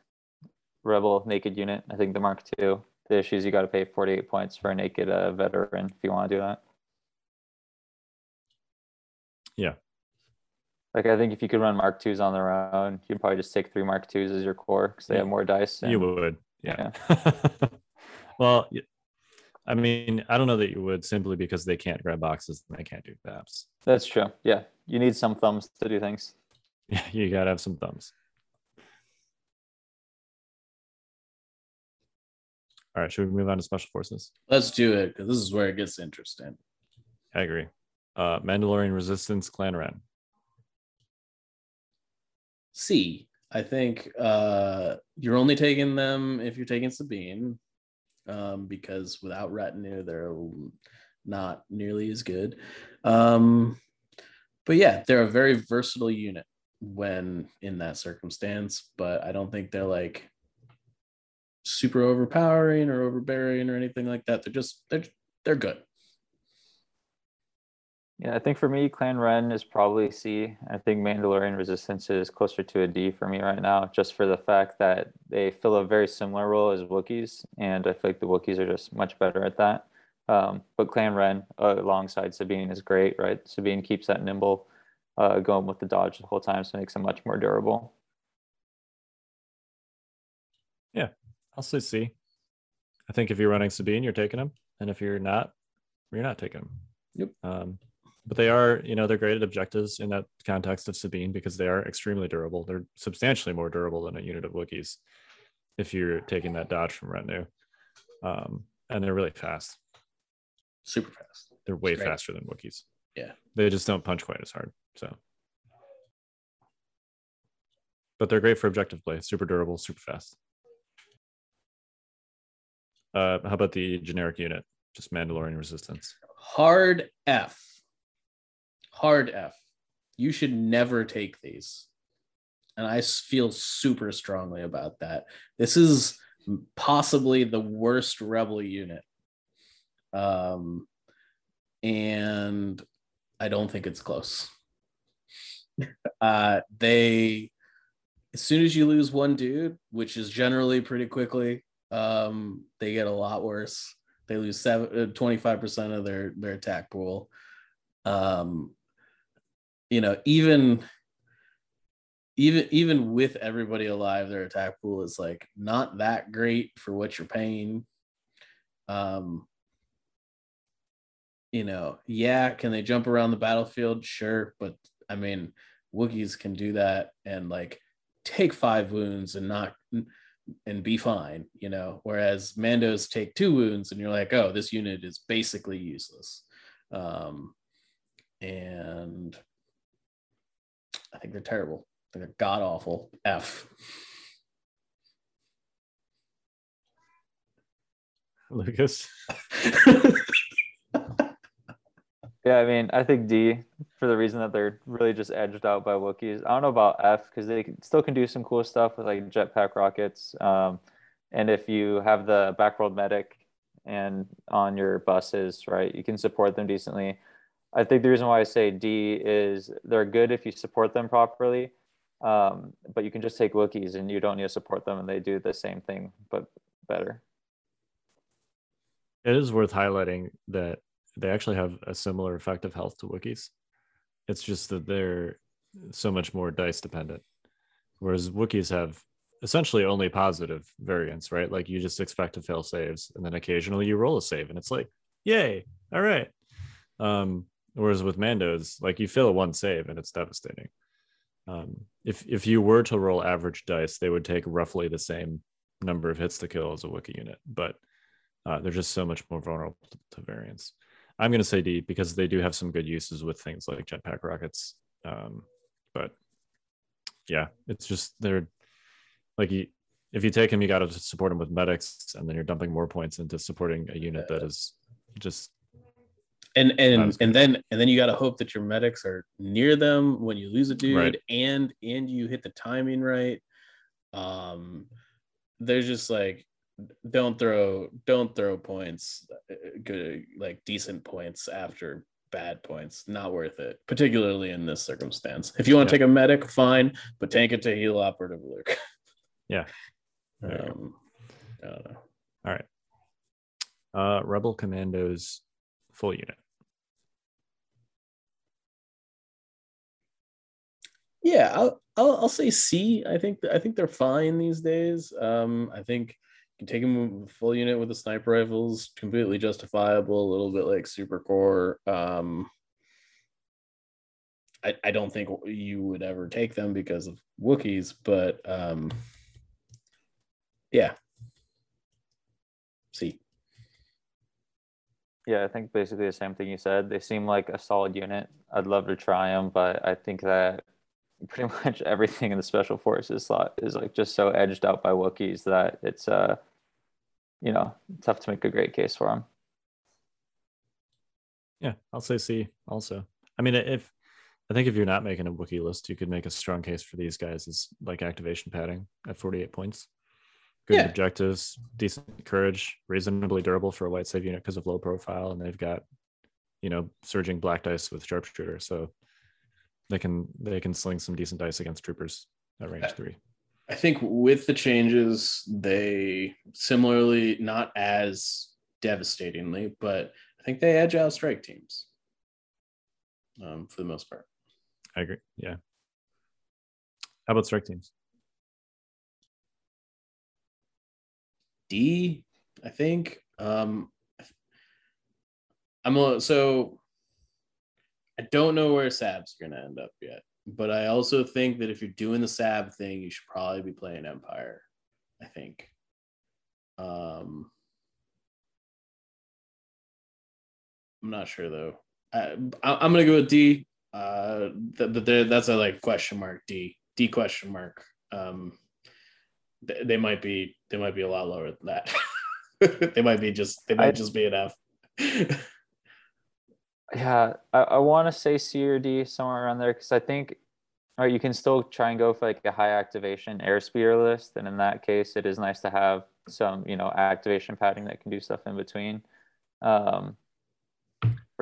Rebel naked unit. I think the Mark II. The issue is you got to pay 48 points for a naked veteran if you want to do that. Yeah. Like I think if you could run Mark IIs on their own, you'd probably just take 3 Mark IIs as your core because they have more dice. You would. Yeah. Well. I mean, I don't know that you would, simply because they can't grab boxes and they can't do fabs. That's true. Yeah. You need some thumbs to do things. Yeah, you got to have some thumbs. All right, should we move on to Special Forces? Let's do it, because this is where it gets interesting. I agree. Mandalorian Resistance, Clan Ren. C. I think you're only taking them if you're taking Sabine, because without retinue, they're not nearly as good. But yeah, they're a very versatile unit when in that circumstance, but I don't think they're like super overpowering or overbearing or anything like that. They're just, they're good. Yeah, I think for me, Clan Ren is probably C. I think Mandalorian Resistance is closer to a D for me right now, just for the fact that they fill a very similar role as Wookiees, and I feel like the Wookiees are just much better at that. But Clan Ren alongside Sabine is great, right? Sabine keeps that nimble going with the dodge the whole time, so it makes them much more durable. Yeah, I'll say C. I think if you're running Sabine, you're taking him, and if you're not taking him. Yep. But they are, you know, they're great at objectives in that context of Sabine, because they are extremely durable. They're substantially more durable than a unit of Wookiees if you're taking that dodge from retinue. And they're really fast. Super fast. They're way faster than Wookiees. Yeah. They just don't punch quite as hard. So, but they're great for objective play. Super durable, super fast. How about the generic unit? Just Mandalorian Resistance. Hard F. Hard F. You should never take these. And I feel super strongly about that. This is possibly the worst rebel unit. And I don't think it's close. They, as soon as you lose one dude, which is generally pretty quickly, they get a lot worse. They lose 25% of their attack pool. You know, even with everybody alive, their attack pool is like not that great for what you're paying. You know, yeah, can they jump around the battlefield? Sure, but I mean, Wookiees can do that and like take 5 wounds and not and be fine, you know, whereas Mandos take 2 wounds and you're like, oh, this unit is basically useless. And I think they're terrible. I think they're god-awful. F. Lucas? Yeah, I mean, I think D, for the reason that they're really just edged out by Wookiees. I don't know about F, because they still can do some cool stuff with like jetpack rockets. And if you have the backworld medic and on your buses, right, you can support them decently. I think the reason why I say D is they're good if you support them properly, but you can just take Wookiees and you don't need to support them, and they do the same thing, but better. It is worth highlighting that they actually have a similar effective health to Wookiees. It's just that they're so much more dice dependent. Whereas Wookiees have essentially only positive variants, right? Like you just expect to fail saves, and then occasionally you roll a save and it's like, yay, all right. Whereas with Mandos, like you fail 1 save and it's devastating. If you were to roll average dice, they would take roughly the same number of hits to kill as a Wookiee unit, but they're just so much more vulnerable to variants. I'm going to say D, because they do have some good uses with things like jetpack rockets. But yeah, it's just they're like, if you take them, you got to support them with medics, and then you're dumping more points into supporting a unit that is just. And then you got to hope that your medics are near them when you lose a dude, right? and you hit the timing right. There's just like, don't throw points, good, like decent points after bad points. Not worth it, particularly in this circumstance. If you want to take a medic, fine, but tank it to heal Operative Luke. Yeah. I don't know. All right. Rebel Commandos, full unit. Yeah, I'll say C. I think they're fine these days. I think You take him full unit with the sniper rifles, completely justifiable, a little bit like Super Core. I don't think you would ever take them because of Wookiees, but yeah. See. Yeah, I think basically the same thing you said. They seem like a solid unit. I'd love to try them, but I think that pretty much everything in the Special Forces slot is like just so edged out by Wookiees that it's you know, tough to make a great case for them. Yeah, I'll say C also. I mean, if I think if you're not making a Wookiee list, you could make a strong case for these guys as like activation padding at 48 points. Good objectives, decent courage, reasonably durable for a white save unit because of low profile, and they've got, you know, surging black dice with sharpshooter, so they can sling some decent dice against troopers at range 3. I think with the changes, they similarly, not as devastatingly, but I think they edge out strike teams for the most part. I agree. Yeah. How about strike teams? D, I think. I don't know where Sabs are going to end up yet, but I also think that if you're doing the Sab thing, you should probably be playing Empire, I think. I'm not sure, though. I'm going to go with D, that's a like question mark D question mark. They might be a lot lower than that. They might just be an F. Yeah, I want to say C or D, somewhere around there, because I think, all right, you can still try and go for like a high activation airspeeder list, and in that case, it is nice to have some, you know, activation padding that can do stuff in between. But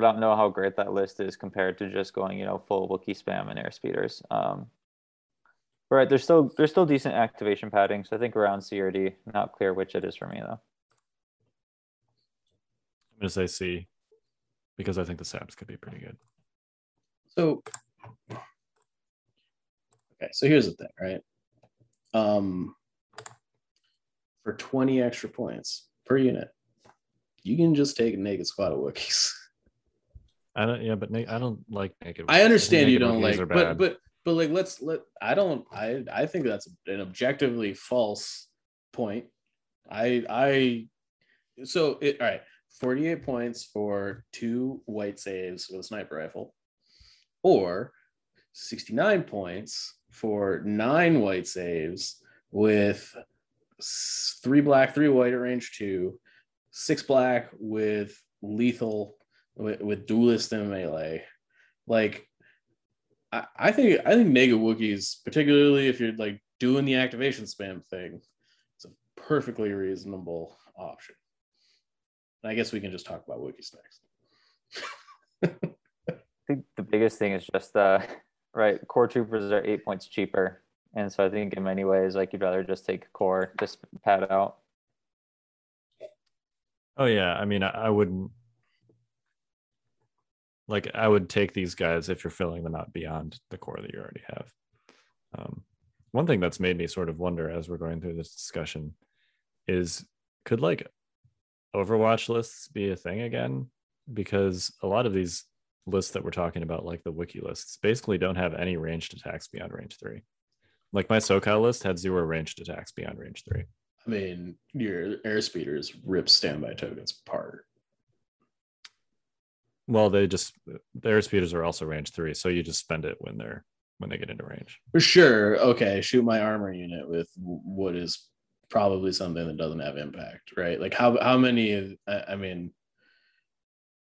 I don't know how great that list is compared to just going, you know, full Wookiee spam and airspeeders. Right, there's still decent activation padding, so I think around C or D. Not clear which it is for me though. I'm gonna say C, because I think the Sabs could be pretty good. So, okay, so here's the thing, right? For 20 extra points per unit, you can just take a naked squad of Wookiees. But I don't like naked Wookiees. I understand you don't like, but like, I think that's an objectively false point. All right. 48 points for 2 white saves with a sniper rifle, or 69 points for 9 white saves with 3 black, 3 white at range 2, 6 black with lethal, with duelist and melee. Like, I think Mega Wookiees, particularly if you're like doing the activation spam thing, it's a perfectly reasonable option. And I guess we can just talk about Wookiees next. I think the biggest thing is just right, core troopers are 8 points cheaper, and so I think in many ways, like, you'd rather just take core, just pad out. Oh yeah, I mean, I wouldn't. Like, I would take these guys if you're filling them out beyond the core that you already have. One thing that's made me sort of wonder as we're going through this discussion is, could like Overwatch lists be a thing again? Because a lot of these lists that we're talking about, like the Wookiee lists, basically don't have any ranged attacks beyond range 3. Like my SoCal list had 0 ranged attacks beyond range 3. I mean, your airspeeders rip standby tokens apart. Well, the airspeeders are also range 3, so you just spend it when they get into range. For sure. Okay, shoot my armor unit with what is probably something that doesn't have impact, right? Like how many? I don't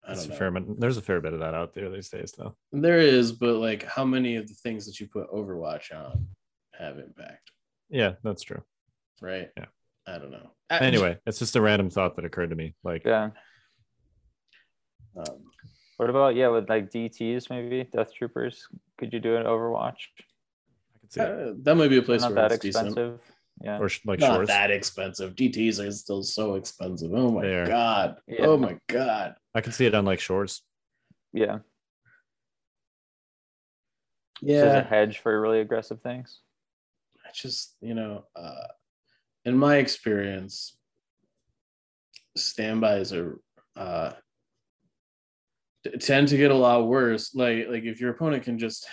know. There's a fair bit of that out there these days, though. There is, but like, how many of the things that you put Overwatch on have impact? Yeah, that's true. Right. Yeah. I don't know. Anyway, it's just a random thought that occurred to me. Like, yeah. What about with like DTs, maybe Death Troopers? Could you do an Overwatch? I could see that might be a place. Not where that it's expensive. Decent. Yeah, or like not shorts. That expensive. DTs are still so expensive. Oh my god! Yeah. Oh my god! I can see it on like shorts. Yeah. Yeah. So it's a hedge for really aggressive things. I just, in my experience, standbys are tend to get a lot worse. Like if your opponent can just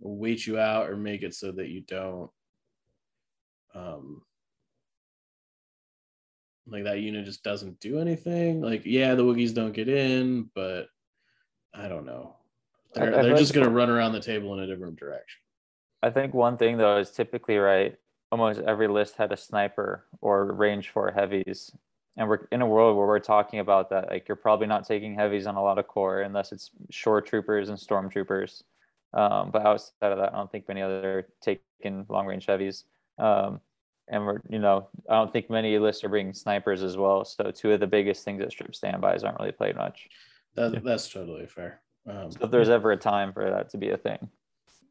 wait you out or make it so that you don't, like that unit just doesn't do anything. Like, yeah, the Wookiees don't get in, but I don't know. They're just going to run around the table in a different direction. I think one thing, though, is typically, right, almost every list had a sniper or range for heavies. And we're in a world where we're talking about that. Like, you're probably not taking heavies on a lot of core unless it's shore troopers and stormtroopers. But outside of that, I don't think many other taking long-range heavies. And we're, you know, I don't think many lists are bringing snipers as well. So two of the biggest things at strip standbys aren't really played much. That's totally fair. So if there's ever a time for that to be a thing,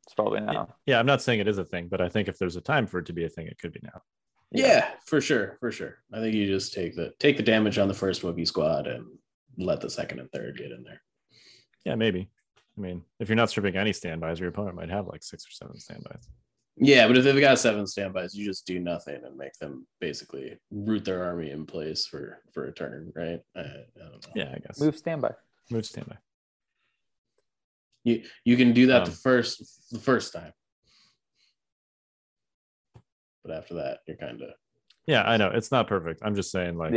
it's probably now. Yeah, I'm not saying it is a thing, but I think if there's a time for it to be a thing, it could be now. Yeah, for sure. I think you just take the damage on the first Wookiee squad and let the second and third get in there. Yeah, maybe. I mean, if you're not stripping any standbys, your opponent might have like 6 or 7 standbys. Yeah, but if they've got 7 standbys, you just do nothing and make them basically root their army in place for a turn, right? I don't know. Yeah, I guess. Move standby. You can do that the first time. But after that, you're kind of... Yeah, I know. It's not perfect. I'm just saying, like,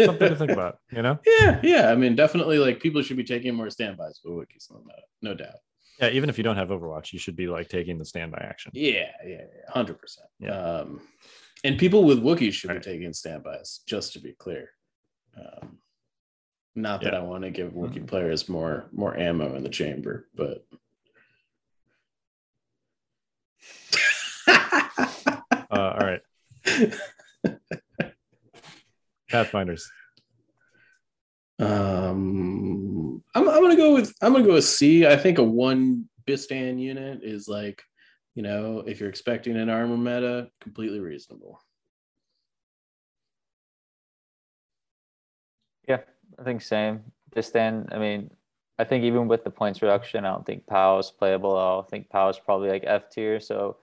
something to think about, you know? Yeah. I mean, definitely, like, people should be taking more standbys for Wookiees, no doubt. Yeah, even if you don't have Overwatch, you should be, like, taking the standby action. Yeah, 100%. Yeah. And people with Wookiees should be taking standbys, just to be clear. Not that I want to give Wookiee players more ammo in the chamber, but... all right. Pathfinders. I'm gonna go with C. I think a 1 Bistan unit is, like, you know, if you're expecting an armor meta, completely reasonable. Yeah, I think same. Bistan, I mean, I think even with the points reduction, I don't think POW is playable at all. I think POW is probably like F tier, so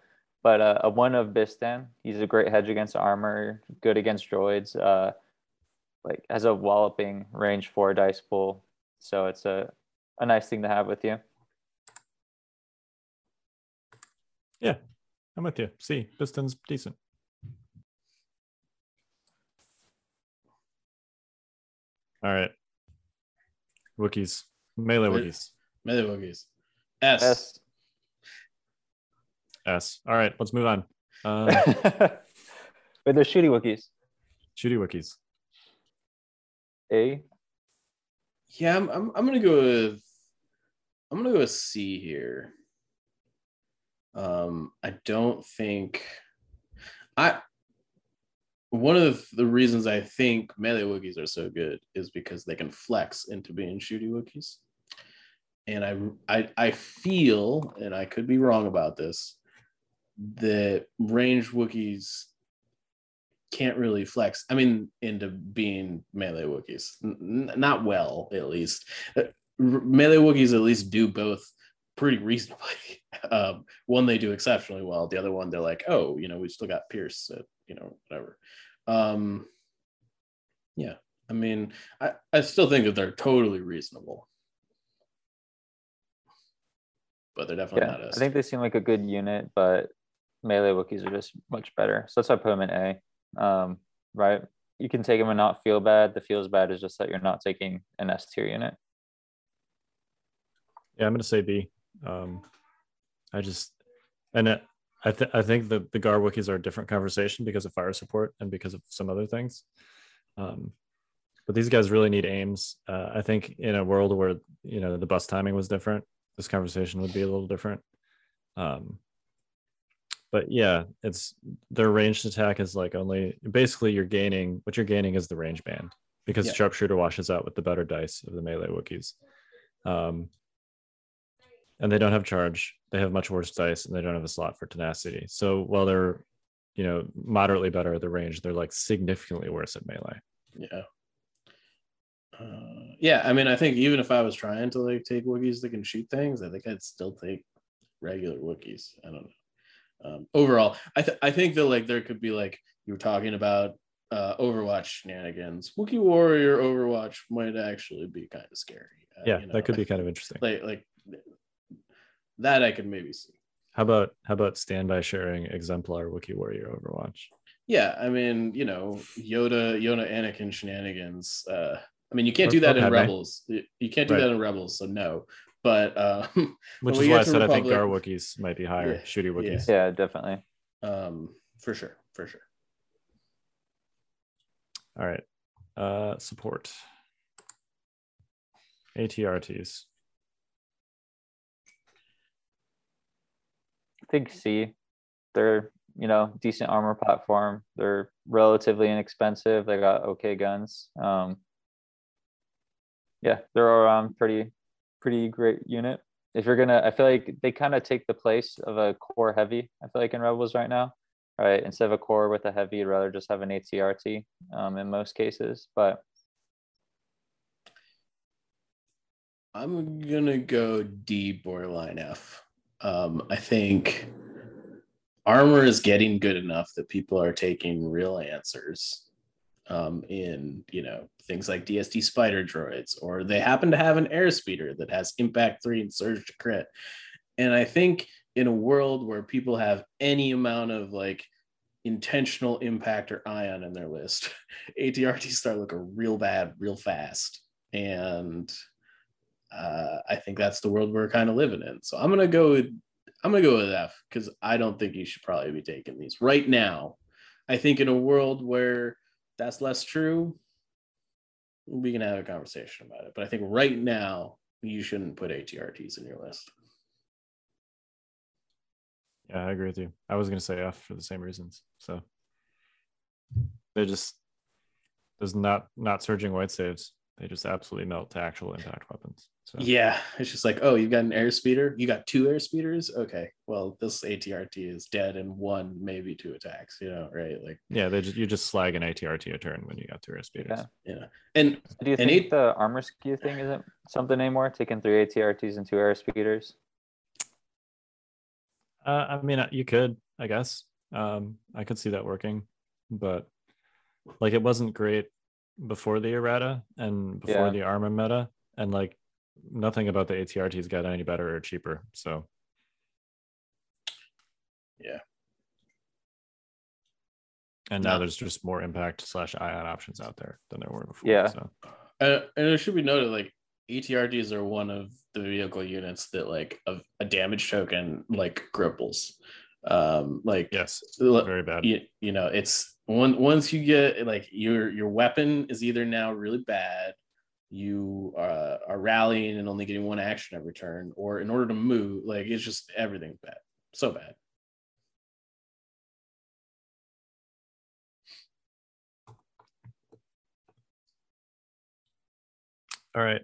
but a 1 of Bistan, he's a great hedge against armor, good against droids, like has a walloping range 4 dice pool. So it's a nice thing to have with you. Yeah, I'm with you. See, Bistan's decent. All right. Wookiees. Melee Wookiees. S. All right, let's move on. Wait, there's shooty Wookiees. A. Yeah, I'm gonna go with C here. I don't think one of the reasons I think melee Wookiees are so good is because they can flex into being shooty Wookiees, and I feel, and I could be wrong about this, that ranged Wookiees can't really flex. I mean, into being melee Wookiees, not well, at least. Melee Wookiees at least do both pretty reasonably. One they do exceptionally well. The other one they're like, oh, you know, we still got Pierce, at, you know, whatever. Yeah, I mean, I still think that they're totally reasonable, but they're definitely not us. I think they seem like a good unit, but melee Wookiees are just much better. So that's why I put them in A, right? You can take them and not feel bad. The feels bad is just that you're not taking an S tier unit. Yeah, I'm going to say B. I think the Gar Wookiees are a different conversation because of fire support and because of some other things. But these guys really need aims. I think in a world where, you know, the bus timing was different, this conversation would be a little different. But yeah, it's their ranged attack is like only basically what you're gaining is the range band because Sharpshooter washes out with the better dice of the melee Wookiees. And they don't have charge. They have much worse dice and they don't have a slot for tenacity. So while they're, you know, moderately better at the range, they're like significantly worse at melee. Yeah. Yeah, I mean, I think even if I was trying to like take Wookiees that can shoot things, I think I'd still take regular Wookiees. I don't know. Overall, I think that like there could be like you were talking about Overwatch shenanigans. Wookiee Warrior Overwatch might actually be kind of scary. That could be kind of interesting. Like that I could maybe see. How about standby sharing exemplar Wookiee Warrior Overwatch? Yeah, I mean, you know, Yoda Anakin shenanigans. I mean, you can't do that in Rebels. You can't do that in Rebels, so no. But which is why I said Republic, I think Gar Wookiees might be higher. Yeah, shooty Wookiees. Yeah, definitely. For sure. All right. Support. ATRTs. I think C. They're, you know, decent armor platform. They're relatively inexpensive. They got okay guns. Yeah, they're around pretty great unit. If you're gonna, I feel like they kind of take the place of a core heavy, I feel like, in Rebels right now. Right, instead of a core with a heavy, you'd rather just have an ATRT in most cases. But I'm gonna go D borderline F. I think armor is getting good enough that people are taking real answers in, you know, things like DSD spider droids, or they happen to have an airspeeder that has impact 3 and surge to crit. And I think in a world where people have any amount of like intentional impact or ion in their list, ATRTs start looking real bad real fast. And I think that's the world we're kind of living in. So I'm gonna go with F, because I don't think you should probably be taking these right now. I think in a world where that's less true, we can have a conversation about it. But I think right now, you shouldn't put ATRTs in your list. Yeah, I agree with you. I was going to say F for the same reasons. So they're just, there's not surging white saves. They just absolutely melt to actual impact weapons. So yeah, it's just like, oh, you've got an airspeeder? You got 2 airspeeders? Okay, well, this ATRT is dead in 1, maybe 2 attacks, you know, right? Like, yeah, you just slag an ATRT a turn when you got 2 airspeeders. Yeah. And do you think the armor skew thing isn't something anymore? Taking 3 ATRTs and 2 airspeeders? I mean, you could, I guess. I could see that working, but like, it wasn't great before the errata and before the armor meta, and like nothing about the ATRTs got any better or cheaper. So yeah, and now there's just more impact / ion options out there than there were before. Yeah, so. And it should be noted, like, ATRTs are one of the vehicle units that like a damage token like cripples. Like, yes, very bad. You know, it's once you get like your weapon is either now really bad, you are rallying and only getting 1 action every turn, or in order to move, like, it's just everything's bad, so bad. All right,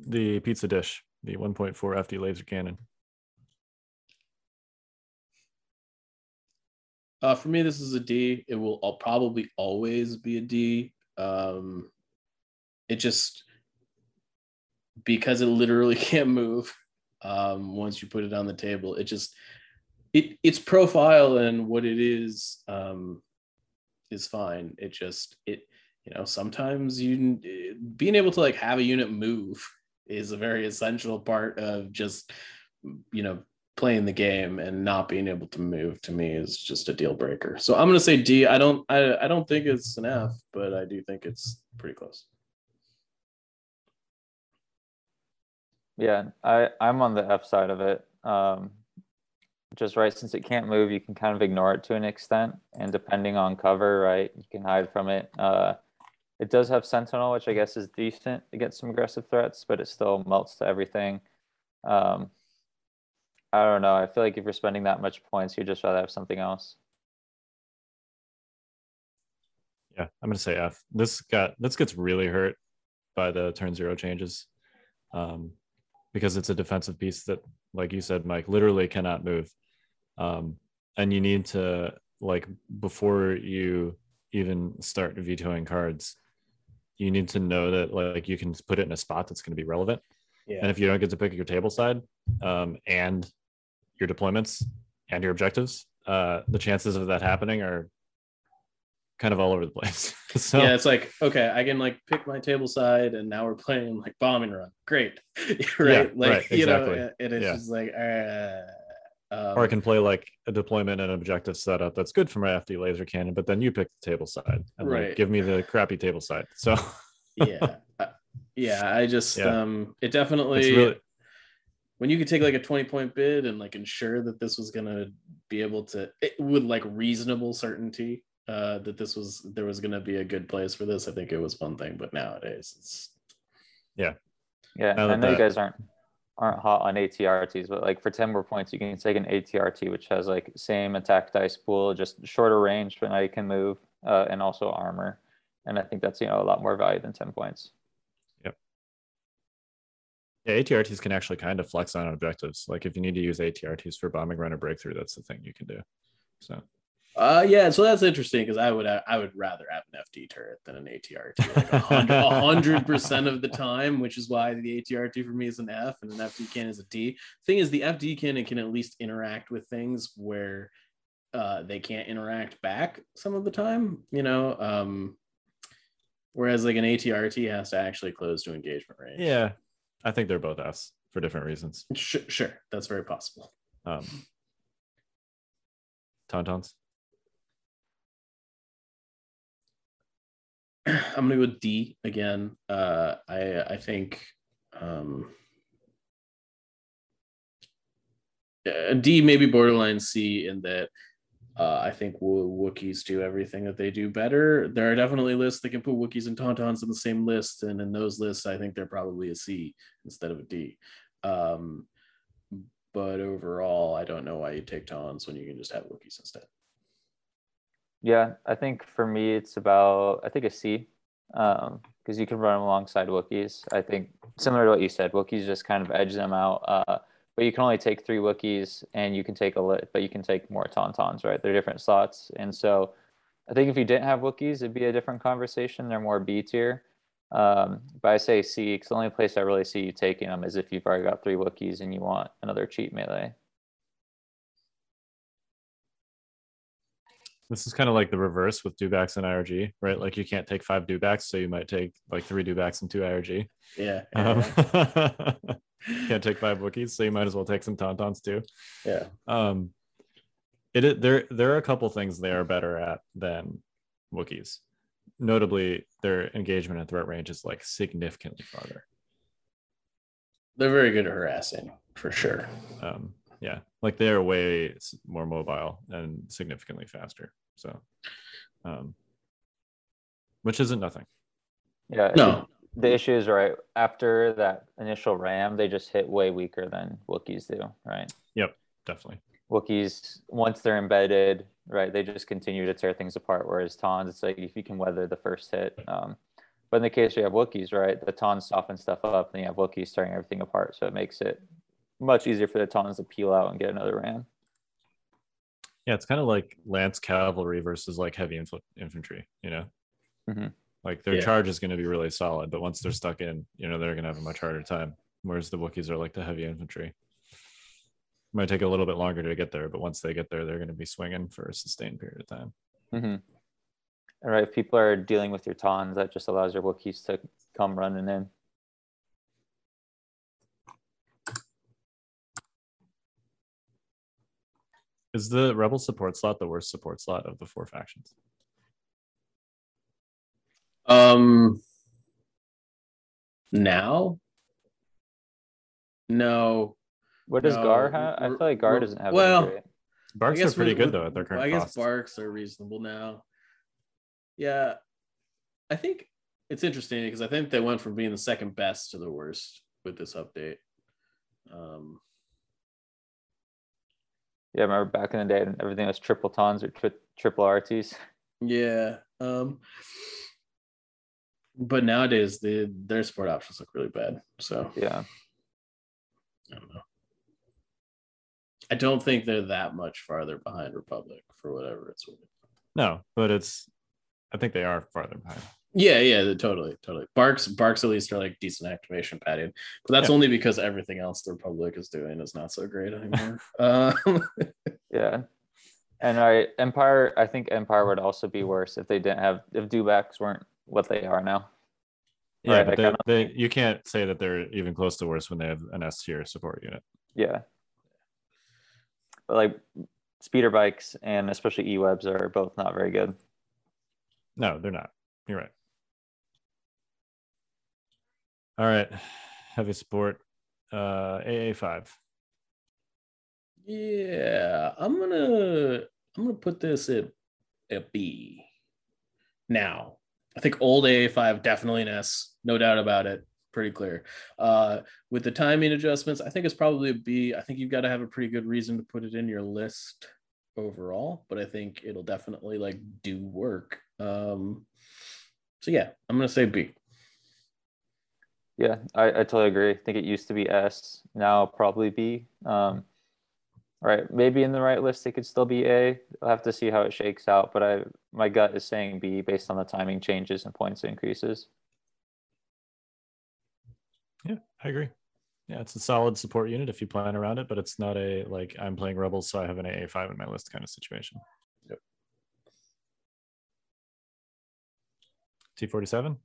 the pizza dish, the 1.4 FD laser cannon. For me, this is a D. It will probably always be a D. It just, because it literally can't move once you put it on the table, it just, its profile and what it is fine. It just, you know, sometimes being able to like have a unit move is a very essential part of just, you know, playing the game, and not being able to move to me is just a deal breaker. So I'm gonna say D. I don't think it's an F, but I do think it's pretty close. Yeah, I'm on the F side of it. Just right, since it can't move, you can kind of ignore it to an extent, and depending on cover, right, you can hide from it. It does have Sentinel, which I guess is decent against some aggressive threats, but it still melts to everything. I don't know. I feel like if you're spending that much points, you'd just rather have something else. Yeah, I'm gonna say F. This gets really hurt by the turn 0 changes, because it's a defensive piece that, like you said, Mike, literally cannot move, and you need to, like, before you even start vetoing cards, you need to know that, like, you can put it in a spot that's going to be relevant. Yeah. And if you don't get to pick your table side, and your deployments and your objectives, the chances of that happening are kind of all over the place. So yeah, it's like, okay, I can like pick my table side, and now we're playing like bombing run. Great. Right? Yeah, like, right, you exactly. know, and it's yeah. just like, or I can play like a deployment and objective setup that's good for my FD laser cannon, but then you pick the table side and right. like, give me the crappy table side. So yeah. Yeah, I just yeah. It definitely really... when you could take like a 20-point bid and like ensure that this was gonna be able to with like reasonable certainty that this was there was gonna be a good place for this, I think it was one thing. But nowadays it's yeah. I know you guys aren't hot on ATRTs, but like for 10 more points you can take an ATRT, which has like same attack dice pool, just shorter range, but now you can move and also armor, and I think that's, you know, a lot more value than 10 points. Yeah, ATRTs can actually kind of flex on objectives. Like if you need to use ATRTs for bombing run or breakthrough, that's the thing you can do. So yeah, so that's interesting, because I would rather have an FD turret than an ATRT like 100% of the time, which is why the ATRT for me is an F and an FD cannon is a D. Thing is, the FD cannon can at least interact with things where they can't interact back some of the time, you know. Whereas like an ATRT has to actually close to engagement range. Yeah. I think they're both Fs for different reasons. Sure. That's very possible. Tauntauns. I'm going to go with D again. I think D maybe borderline C in that I think Wookiees do everything that they do better. There are definitely lists that can put Wookiees and Tauntauns in the same list, and in those lists, I think they're probably a C instead of a D. But overall, I don't know why you take Taunts when you can just have Wookiees instead. Yeah, I think for me, it's about, I think a C, because you can run alongside Wookiees. I think similar to what you said, Wookiees just kind of edge them out. But you can only take 3 Wookiees, and you can take but you can take more Tauntauns, right? They're different slots. And so I think if you didn't have Wookiees, it'd be a different conversation. They're more B tier. But I say C, because the only place I really see you taking them is if you've already got 3 Wookiees and you want another cheat melee. This is kind of like the reverse with Dubecks and IRG, right? Like you can't take 5 Dubecks, so you might take like 3 Dubecks and 2 IRG. Yeah. Can't take 5 Wookiees, so you might as well take some Tauntauns too. Yeah. There are a couple things they are better at than Wookiees. Notably, their engagement and threat range is like significantly farther. They're very good at harassing, for sure. Yeah, like they're way more mobile and significantly faster. So, which isn't nothing. Yeah. No. The issue is, right, after that initial ram, they just hit way weaker than Wookiees do, right? Yep, definitely. Wookiees, once they're embedded, right, they just continue to tear things apart, whereas Taunts, it's like if you can weather the first hit. But in the case where you have Wookiees, right, the Taunts soften stuff up, and you have Wookiees tearing everything apart, so it makes it much easier for the Taunts to peel out and get another ram. Yeah, it's kind of like lance cavalry versus like heavy infantry, you know? Mm-hmm. Like their charge is going to be really solid, but once they're stuck in, you know, they're going to have a much harder time. Whereas the Wookiees are like the heavy infantry. Might take a little bit longer to get there, but once they get there, they're going to be swinging for a sustained period of time. Mm-hmm. All right. If people are dealing with your Taunts, that just allows your Wookiees to come running in. Is the Rebel support slot the worst support slot of the 4 factions? Now? No. What does Gar have? I feel like Gar doesn't have well, great. Barks are pretty good though at their current cost. I guess costs. Barks are reasonable now. Yeah. I think it's interesting because I think they went from being the second best to the worst with this update. Yeah, I remember back in the day and everything was triple Taunts or triple RTs. Yeah. But nowadays, their support options look really bad. So yeah, I don't know. I don't think they're that much farther behind Republic for whatever it's worth. No, but I think they are farther behind. Yeah, totally. Barks at least are like decent activation padding, but that's only because everything else the Republic is doing is not so great anymore. Yeah. And Empire, I think Empire would also be worse if they didn't have, if Dubecks weren't what they are now. Yeah, right, but they you can't say that they're even close to worse when they have an S tier support unit. Yeah. But like speeder bikes and especially E-webs are both not very good. No, they're not. You're right. All right. Heavy support. AA5. Yeah, I'm gonna put this at B. Now, I think old AA5 definitely an S, no doubt about it. Pretty clear. With the timing adjustments, I think it's probably a B. I think you've got to have a pretty good reason to put it in your list overall, but I think it'll definitely like do work. So yeah, I'm gonna say B. Yeah, I totally agree. I think it used to be S, now probably B. Right, maybe in the right list it could still be A. I'll have to see how it shakes out, but my gut is saying B based on the timing changes and points increases. Yeah, I agree. Yeah, it's a solid support unit if you plan around it, but it's not a like I'm playing Rebels, so I have an AA5 in my list kind of situation. Yep. T47.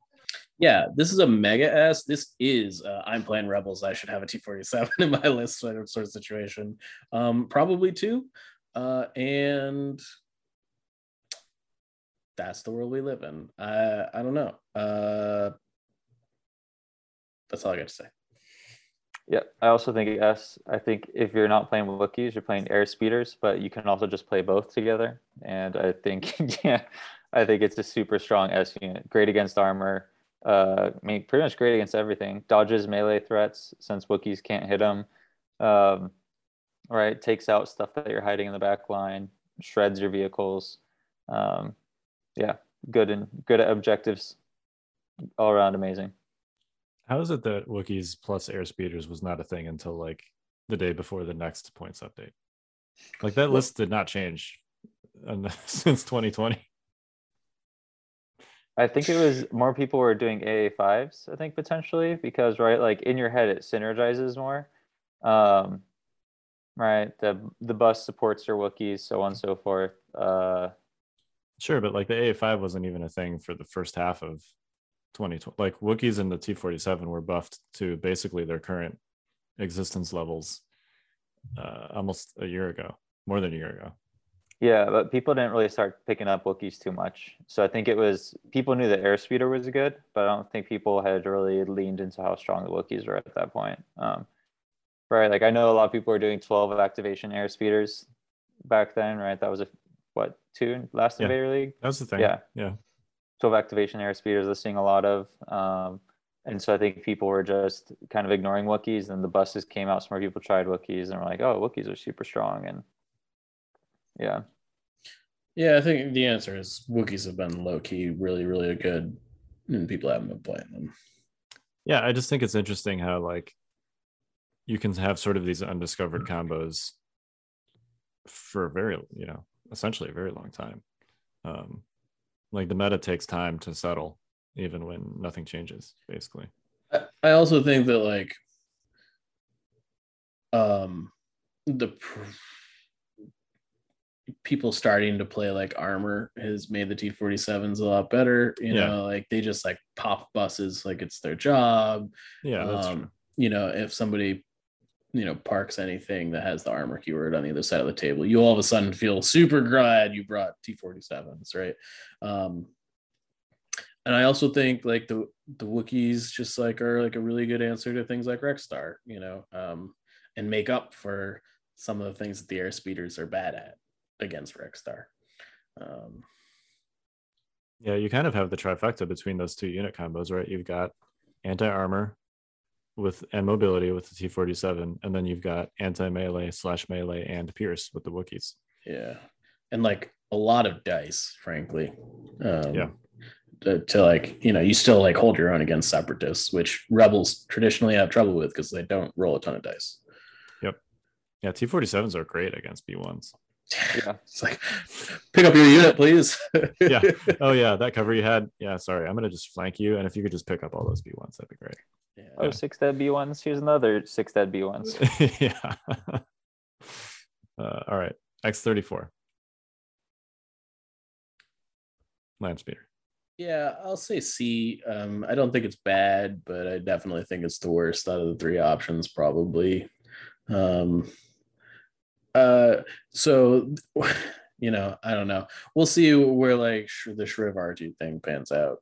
Yeah, this is a mega S. This is I'm playing Rebels. I should have a T47 in my list sort of situation. Probably two. And that's the world we live in. I don't know. That's all I got to say. Yeah, I also think S. I think if you're not playing Wookiees, you're playing air speeders, but you can also just play both together. And I think, yeah, I think it's a super strong S unit. Great against armor. I mean, pretty much great against everything. Dodges melee threats since Wookiees can't hit them. Right, takes out stuff that you're hiding in the back line. Shreds your vehicles. Yeah, good at objectives. All around amazing. How is it that Wookiees plus air speeders was not a thing until like the day before the next points update? Like that list did not change since 2020. I think it was more people were doing AA5s, I think, potentially, because, right, like, in your head, it synergizes more, right? The bus supports your Wookiees, so on and so forth. Sure, but, like, the AA5 wasn't even a thing for the first half of 2020. Like, Wookiees in the T47 were buffed to basically their current existence levels almost a year ago, more than a year ago. Yeah, but people didn't really start picking up Wookiees too much. So I think it was, people knew the airspeeder was good, but I don't think people had really leaned into how strong the Wookiees were at that point. Right, like I know a lot of people were doing 12 activation airspeeders back then, right? That was two last Invader League? That was the thing. Yeah. 12 activation airspeeders I was seeing a lot of. And so I think people were just kind of ignoring Wookiees, and the buses came out, some more people tried Wookiees, and were like, oh, Wookiees are super strong, and Yeah, I think the answer is Wookiees have been low-key really, really good, and people haven't been playing them. Yeah, I just think it's interesting how, like, you can have sort of these undiscovered combos for essentially a very long time. Like, the meta takes time to settle, even when nothing changes, basically. I also think that, like, people starting to play like armor has made the T47s a lot better. You know, like they just like pop buses like it's their job. Yeah, that's true. You know, if somebody parks anything that has the armor keyword on the other side of the table, you all of a sudden feel super glad you brought T47s, right? And I also think like the Wookiees just like are like a really good answer to things like Rexstar, and make up for some of the things that the air speeders are bad at against Rexstar. Yeah, you kind of have the trifecta between those two unit combos, right? You've got anti-armor and mobility with the T47, and then you've got anti-melee / melee and pierce with the Wookiees. Yeah, and like a lot of dice, frankly. To like, you still like hold your own against separatists, which Rebels traditionally have trouble with because they don't roll a ton of dice. Yep. Yeah, T47s are great against B1s. Yeah, it's like pick up your unit, please. Yeah. Oh yeah, that cover you had. Yeah, sorry, I'm gonna just flank you, and if you could just pick up all those B1s, that'd be great. Yeah. Oh, 6 dead B1s. Here's another 6 dead B1s. Yeah. All right, X34. Landspeeder. Yeah, I'll say C. I don't think it's bad, but I definitely think it's the worst out of the three options, probably. So, you know, I don't know. We'll see where like the Shriv R2 thing pans out.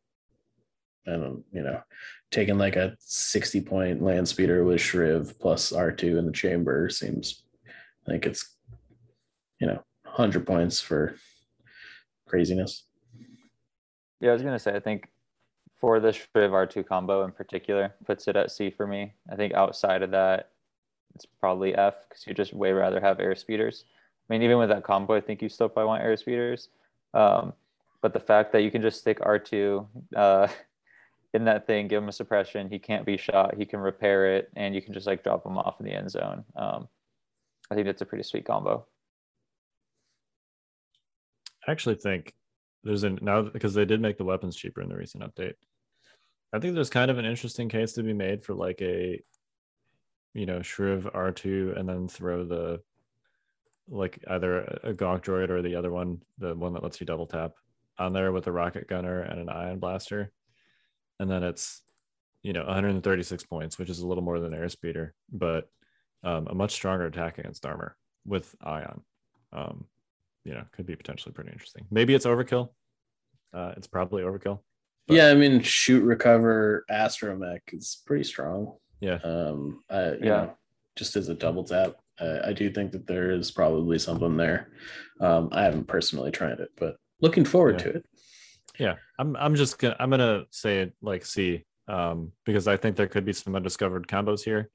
I don't, you know, taking like a 60-point land speeder with Shriv plus R2 in the chamber seems like it's, you know, 100 points for craziness. Yeah, I was going to say, I think for the Shriv R2 combo in particular, puts it at C for me. I think outside of that, it's probably F, because you just way rather have air speeders. I mean, even with that combo, I think you still probably want air speeders. But the fact that you can just stick R2 in that thing, give him a suppression, he can't be shot, he can repair it, and you can just like drop him off in the end zone. I think that's a pretty sweet combo. I actually think there's an, now because they did make the weapons cheaper in the recent update, I think there's kind of an interesting case to be made for like a, you know, Shriv R2 and then throw the like either a Gonk droid or the other one, the one that lets you double tap on there with a rocket gunner and an ion blaster. And then it's, you know, 136 points, which is a little more than air speeder, but a much stronger attack against armor with ion. You know, could be potentially pretty interesting. Maybe it's overkill. It's probably overkill. But... yeah, I mean, shoot, recover, astromech is pretty strong. Yeah. You know, just as a double tap. I do think that there is probably something there. I haven't personally tried it, but looking forward to it. Yeah, I'm gonna say it like C, because I think there could be some undiscovered combos here.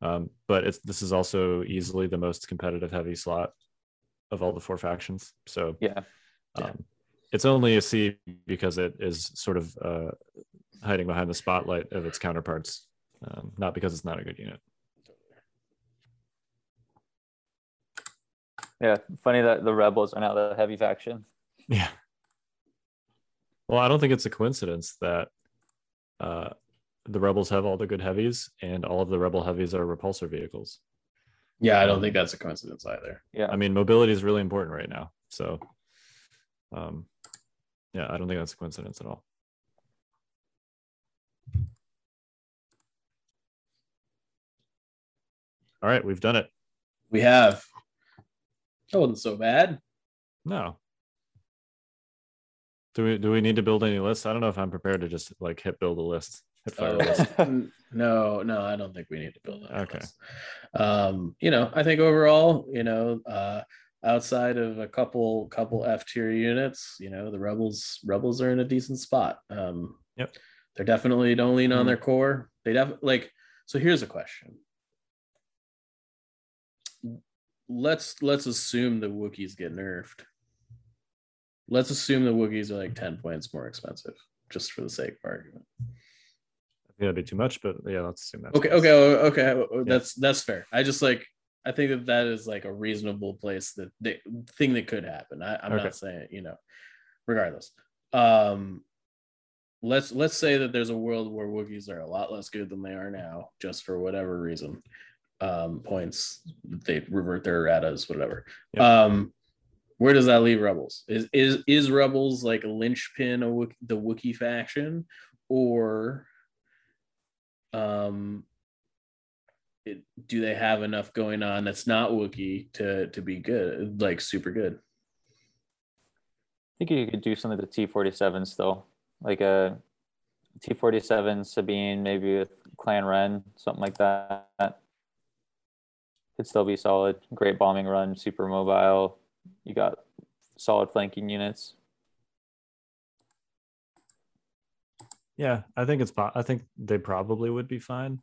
But this is also easily the most competitive heavy slot of all the four factions. So it's only a C because it is sort of hiding behind the spotlight of its counterparts, not because it's not a good unit. Yeah, funny that the Rebels are now the heavy faction. Yeah. Well, I don't think it's a coincidence that the Rebels have all the good heavies and all of the Rebel heavies are repulsor vehicles. Yeah, I don't think that's a coincidence either. Yeah. I mean, mobility is really important right now. So, I don't think that's a coincidence at all. All right, we've done it. We have. That wasn't so bad. No. Do we need to build any lists? I don't know if I'm prepared to just like build a list. No, I don't think we need to build a list. Okay. You know, I think overall, you know, outside of a couple F tier units, you know, the Rebels are in a decent spot. Yep. They're definitely, don't lean on their core. They definitely like. So here's a question. Let's assume the Wookiees get nerfed. Let's assume the Wookiees are like 10 points more expensive, just for the sake of argument. I think that'd be too much, but yeah, let's assume that. Okay. Yeah. That's fair. I just like, I think that is like a reasonable place that thing that could happen. I'm not saying, you know, regardless. Let's say that there's a world where Wookiees are a lot less good than they are now, just for whatever reason. Points, they revert their erratas, whatever. Yep. Where does that leave Rebels? Is Rebels like a linchpin of the Wookiee faction, or do they have enough going on that's not Wookiee to be good, like super good? I think you could do something with the T-47 still, like a T-47 Sabine, maybe with Clan Ren, something like that. Could still be solid. Great bombing run, super mobile. You got solid flanking units. Yeah, I think they probably would be fine.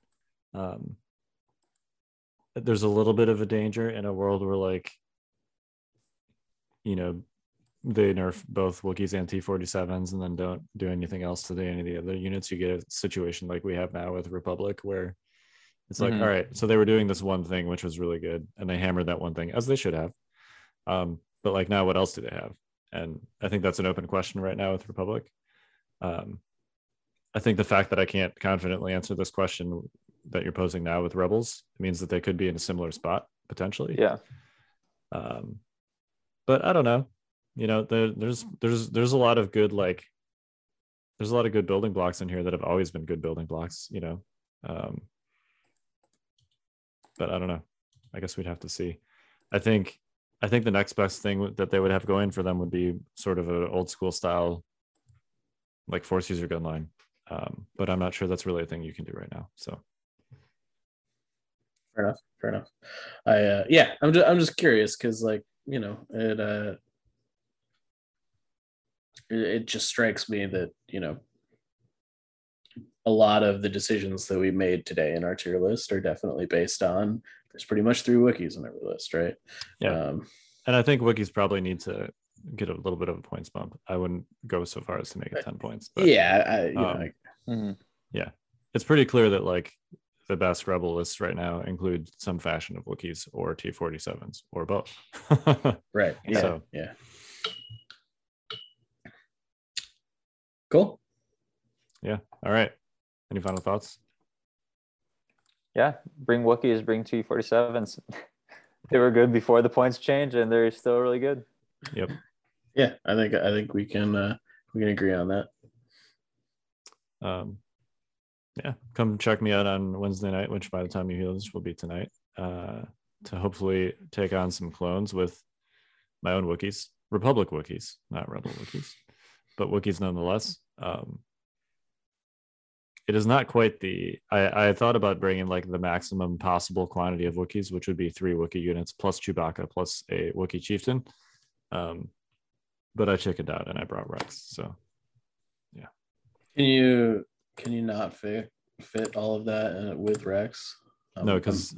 There's a little bit of a danger in a world where, like, you know, they nerf both Wookiees and T-47s and then don't do anything else to any of the other units. You get a situation like we have now with Republic where it's like, all right, so they were doing this one thing, which was really good, and they hammered that one thing, as they should have. But like now, what else do they have? And I think that's an open question right now with Republic. I think the fact that I can't confidently answer this question that you're posing now with Rebels means that they could be in a similar spot, potentially. Yeah. But I don't know. you know, there's a lot of good, like, there's a lot of good building blocks in here that have always been good building blocks, you know. But I don't know. I guess we'd have to see. I think the next best thing that they would have going for them would be sort of an old school style, like force user gun line. But I'm not sure that's really a thing you can do right now. So fair enough. I I'm just curious because, like, you know, it just strikes me that, you know, a lot of the decisions that we made today in our tier list are definitely based on there's pretty much three wikis on every list, right? Yeah. And I think wikis probably need to get a little bit of a points bump. I wouldn't go so far as to make it 10 points, but yeah, yeah, it's pretty clear that, like, the best rebel lists right now include some fashion of Wookiees or T-47s or both. Right. Yeah. So. Yeah. Cool. Yeah. All right. Any final thoughts? Yeah. Bring Wookiees, bring T-47s. They were good before the points change, and they're still really good. Yep. Yeah. I think we can agree on that. Yeah, come check me out on Wednesday night, which by the time you hear this will be tonight, to hopefully take on some clones with my own Wookiees, Republic Wookiees, not Rebel Wookiees, but Wookiees nonetheless. It is not quite the, I thought about bringing, like, the maximum possible quantity of Wookiees, which would be 3 Wookiee units plus Chewbacca plus a Wookiee chieftain, but I chickened out and I brought Rex. So yeah. Can you not fit all of that with Rex? No, because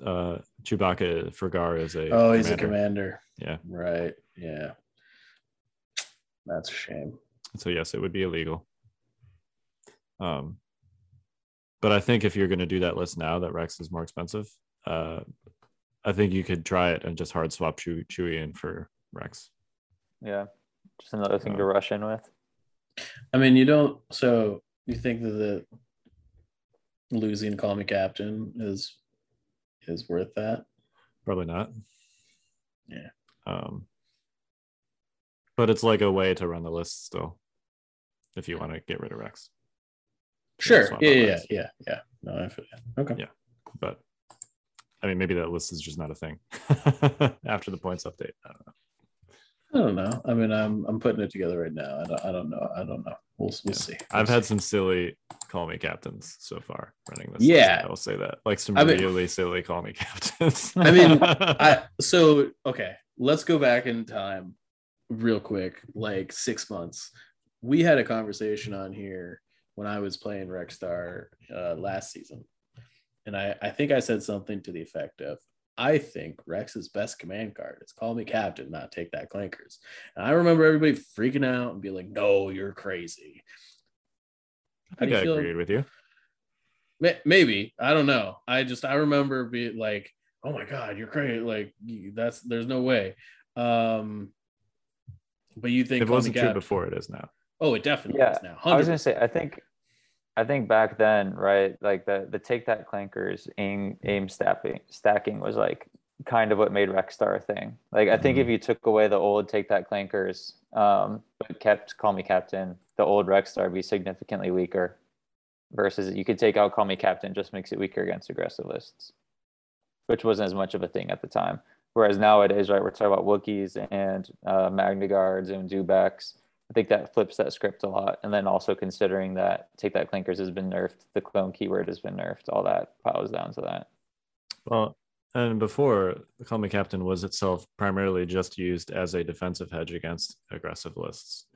Chewbacca for Gar is a commander. He's a commander. Yeah. Right. Yeah. That's a shame. So yes, it would be illegal. But I think if you're going to do that list now that Rex is more expensive, I think you could try it and just hard swap Chewie in for Rex. Yeah. Just another thing to rush in with. I mean, you think that the losing Call Me Captain is worth that? Probably not. Yeah. But it's like a way to run the list still, if you want to get rid of Rex. Sure. Yeah. No, I feel that. Okay. Yeah, but I mean, maybe that list is just not a thing after the points update. I don't know. I mean, I'm putting it together right now. I don't know. We'll see. I've had some silly Call Me Captains so far running this. Yeah, list, I will say that. Like some really silly Call Me Captains. I mean, okay, let's go back in time real quick, like 6 months. We had a conversation on here when I was playing Rexstar last season. And I think I said something to the effect of, I think Rex's best command card is Call Me Captain, not Take That Clankers. And I remember everybody freaking out and being like, no, you're crazy. I think I agreed with you. Maybe. I don't know. I remember being like, oh my God, you're crazy. Like, there's no way. But you think it wasn't true before, it is now. Oh, it definitely is now. 100%. I was going to say, I think back then, right, like the Take That Clankers aim stacking was like kind of what made Rexstar a thing. Like, I think if you took away the old Take That Clankers, but kept Call Me Captain, the old Rexstar would be significantly weaker versus you could take out Call Me Captain, just makes it weaker against aggressive lists, which wasn't as much of a thing at the time. Whereas nowadays, right, we're talking about Wookiees and Magna Guards and Dubecks. I think that flips that script a lot. And then also considering that Take That Clankers has been nerfed, the clone keyword has been nerfed, all that piles down to that. Well, and before, Call Me Captain was itself primarily just used as a defensive hedge against aggressive lists,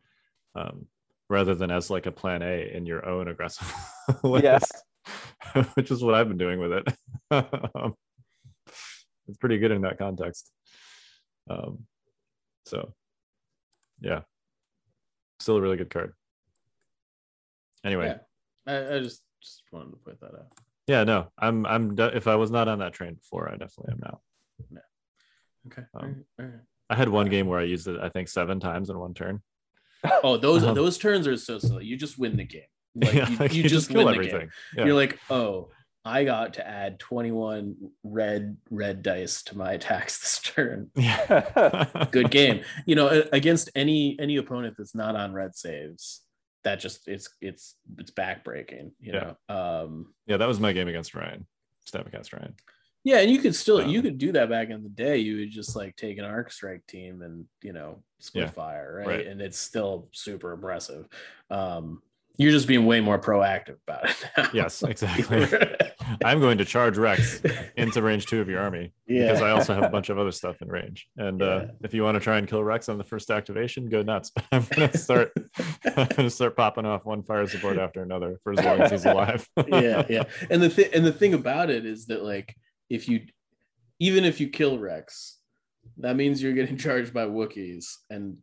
rather than as like a plan A in your own aggressive list, which is what I've been doing with it. It's pretty good in that context. So, yeah. Still a really good card. Anyway, yeah. I just wanted to point that out. Yeah, no, I'm. If I was not on that train before, I definitely am now. Yeah. Okay. All right. I had one game where I used it, I think, 7 times in one turn. Oh, those turns are so silly. You just win the game. Like you just win everything. The game. Yeah. You're like, oh, I got to add 21 red dice to my attacks this turn. Yeah. Good game. You know, against any opponent that's not on red saves, that just it's backbreaking, you know. Yeah, that was my game against Ryan. Stabcast Ryan. Yeah, and you could still you could do that back in the day. You would just like take an arc strike team and, you know, split fire, right? And it's still super impressive. You're just being way more proactive about it now. Yes, exactly. I'm going to charge Rex into range 2 of your army because I also have a bunch of other stuff in range. And if you want to try and kill Rex on the first activation, go nuts. I'm going to start popping off one fire support after another for as long as he's alive. Yeah. And the thing about it is that, like, even if you kill Rex, that means you're getting charged by Wookiees, and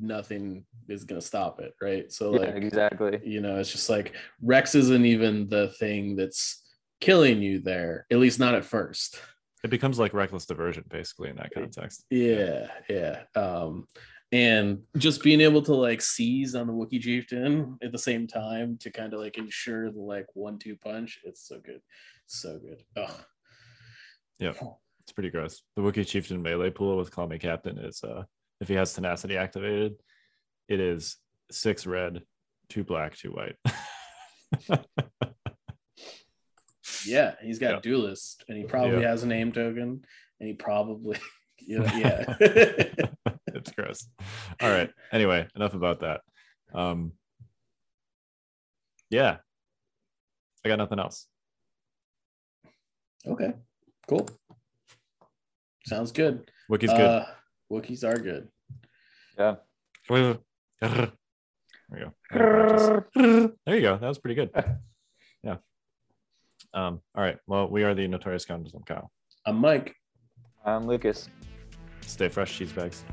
nothing is going to stop it, right? So, like, exactly. You know, it's just like Rex isn't even the thing that's killing you there, at least not at first. It becomes like reckless diversion, basically, in that context. Yeah. And just being able to, like, seize on the Wookiee chieftain at the same time to kind of, like, ensure the, like, 1-2 punch. It's so good, so good. Ugh. Yeah. It's pretty gross. The Wookiee Chieftain melee pool with Call Me Captain is, if he has Tenacity activated, it is 6 red, 2 black, 2 white. Yeah, he's got Duelist, and he probably has a name token, and he probably, it's gross. All right. Anyway, enough about that. Yeah, I got nothing else. Okay. Cool. Sounds good. Wookiees good. Wookiees are good. Yeah. There you go. There you go. That was pretty good. Yeah. All right. Well, we are the Notorious Scoundrels. I'm Kyle. I'm Mike. I'm Lucas. Stay fresh, cheese bags.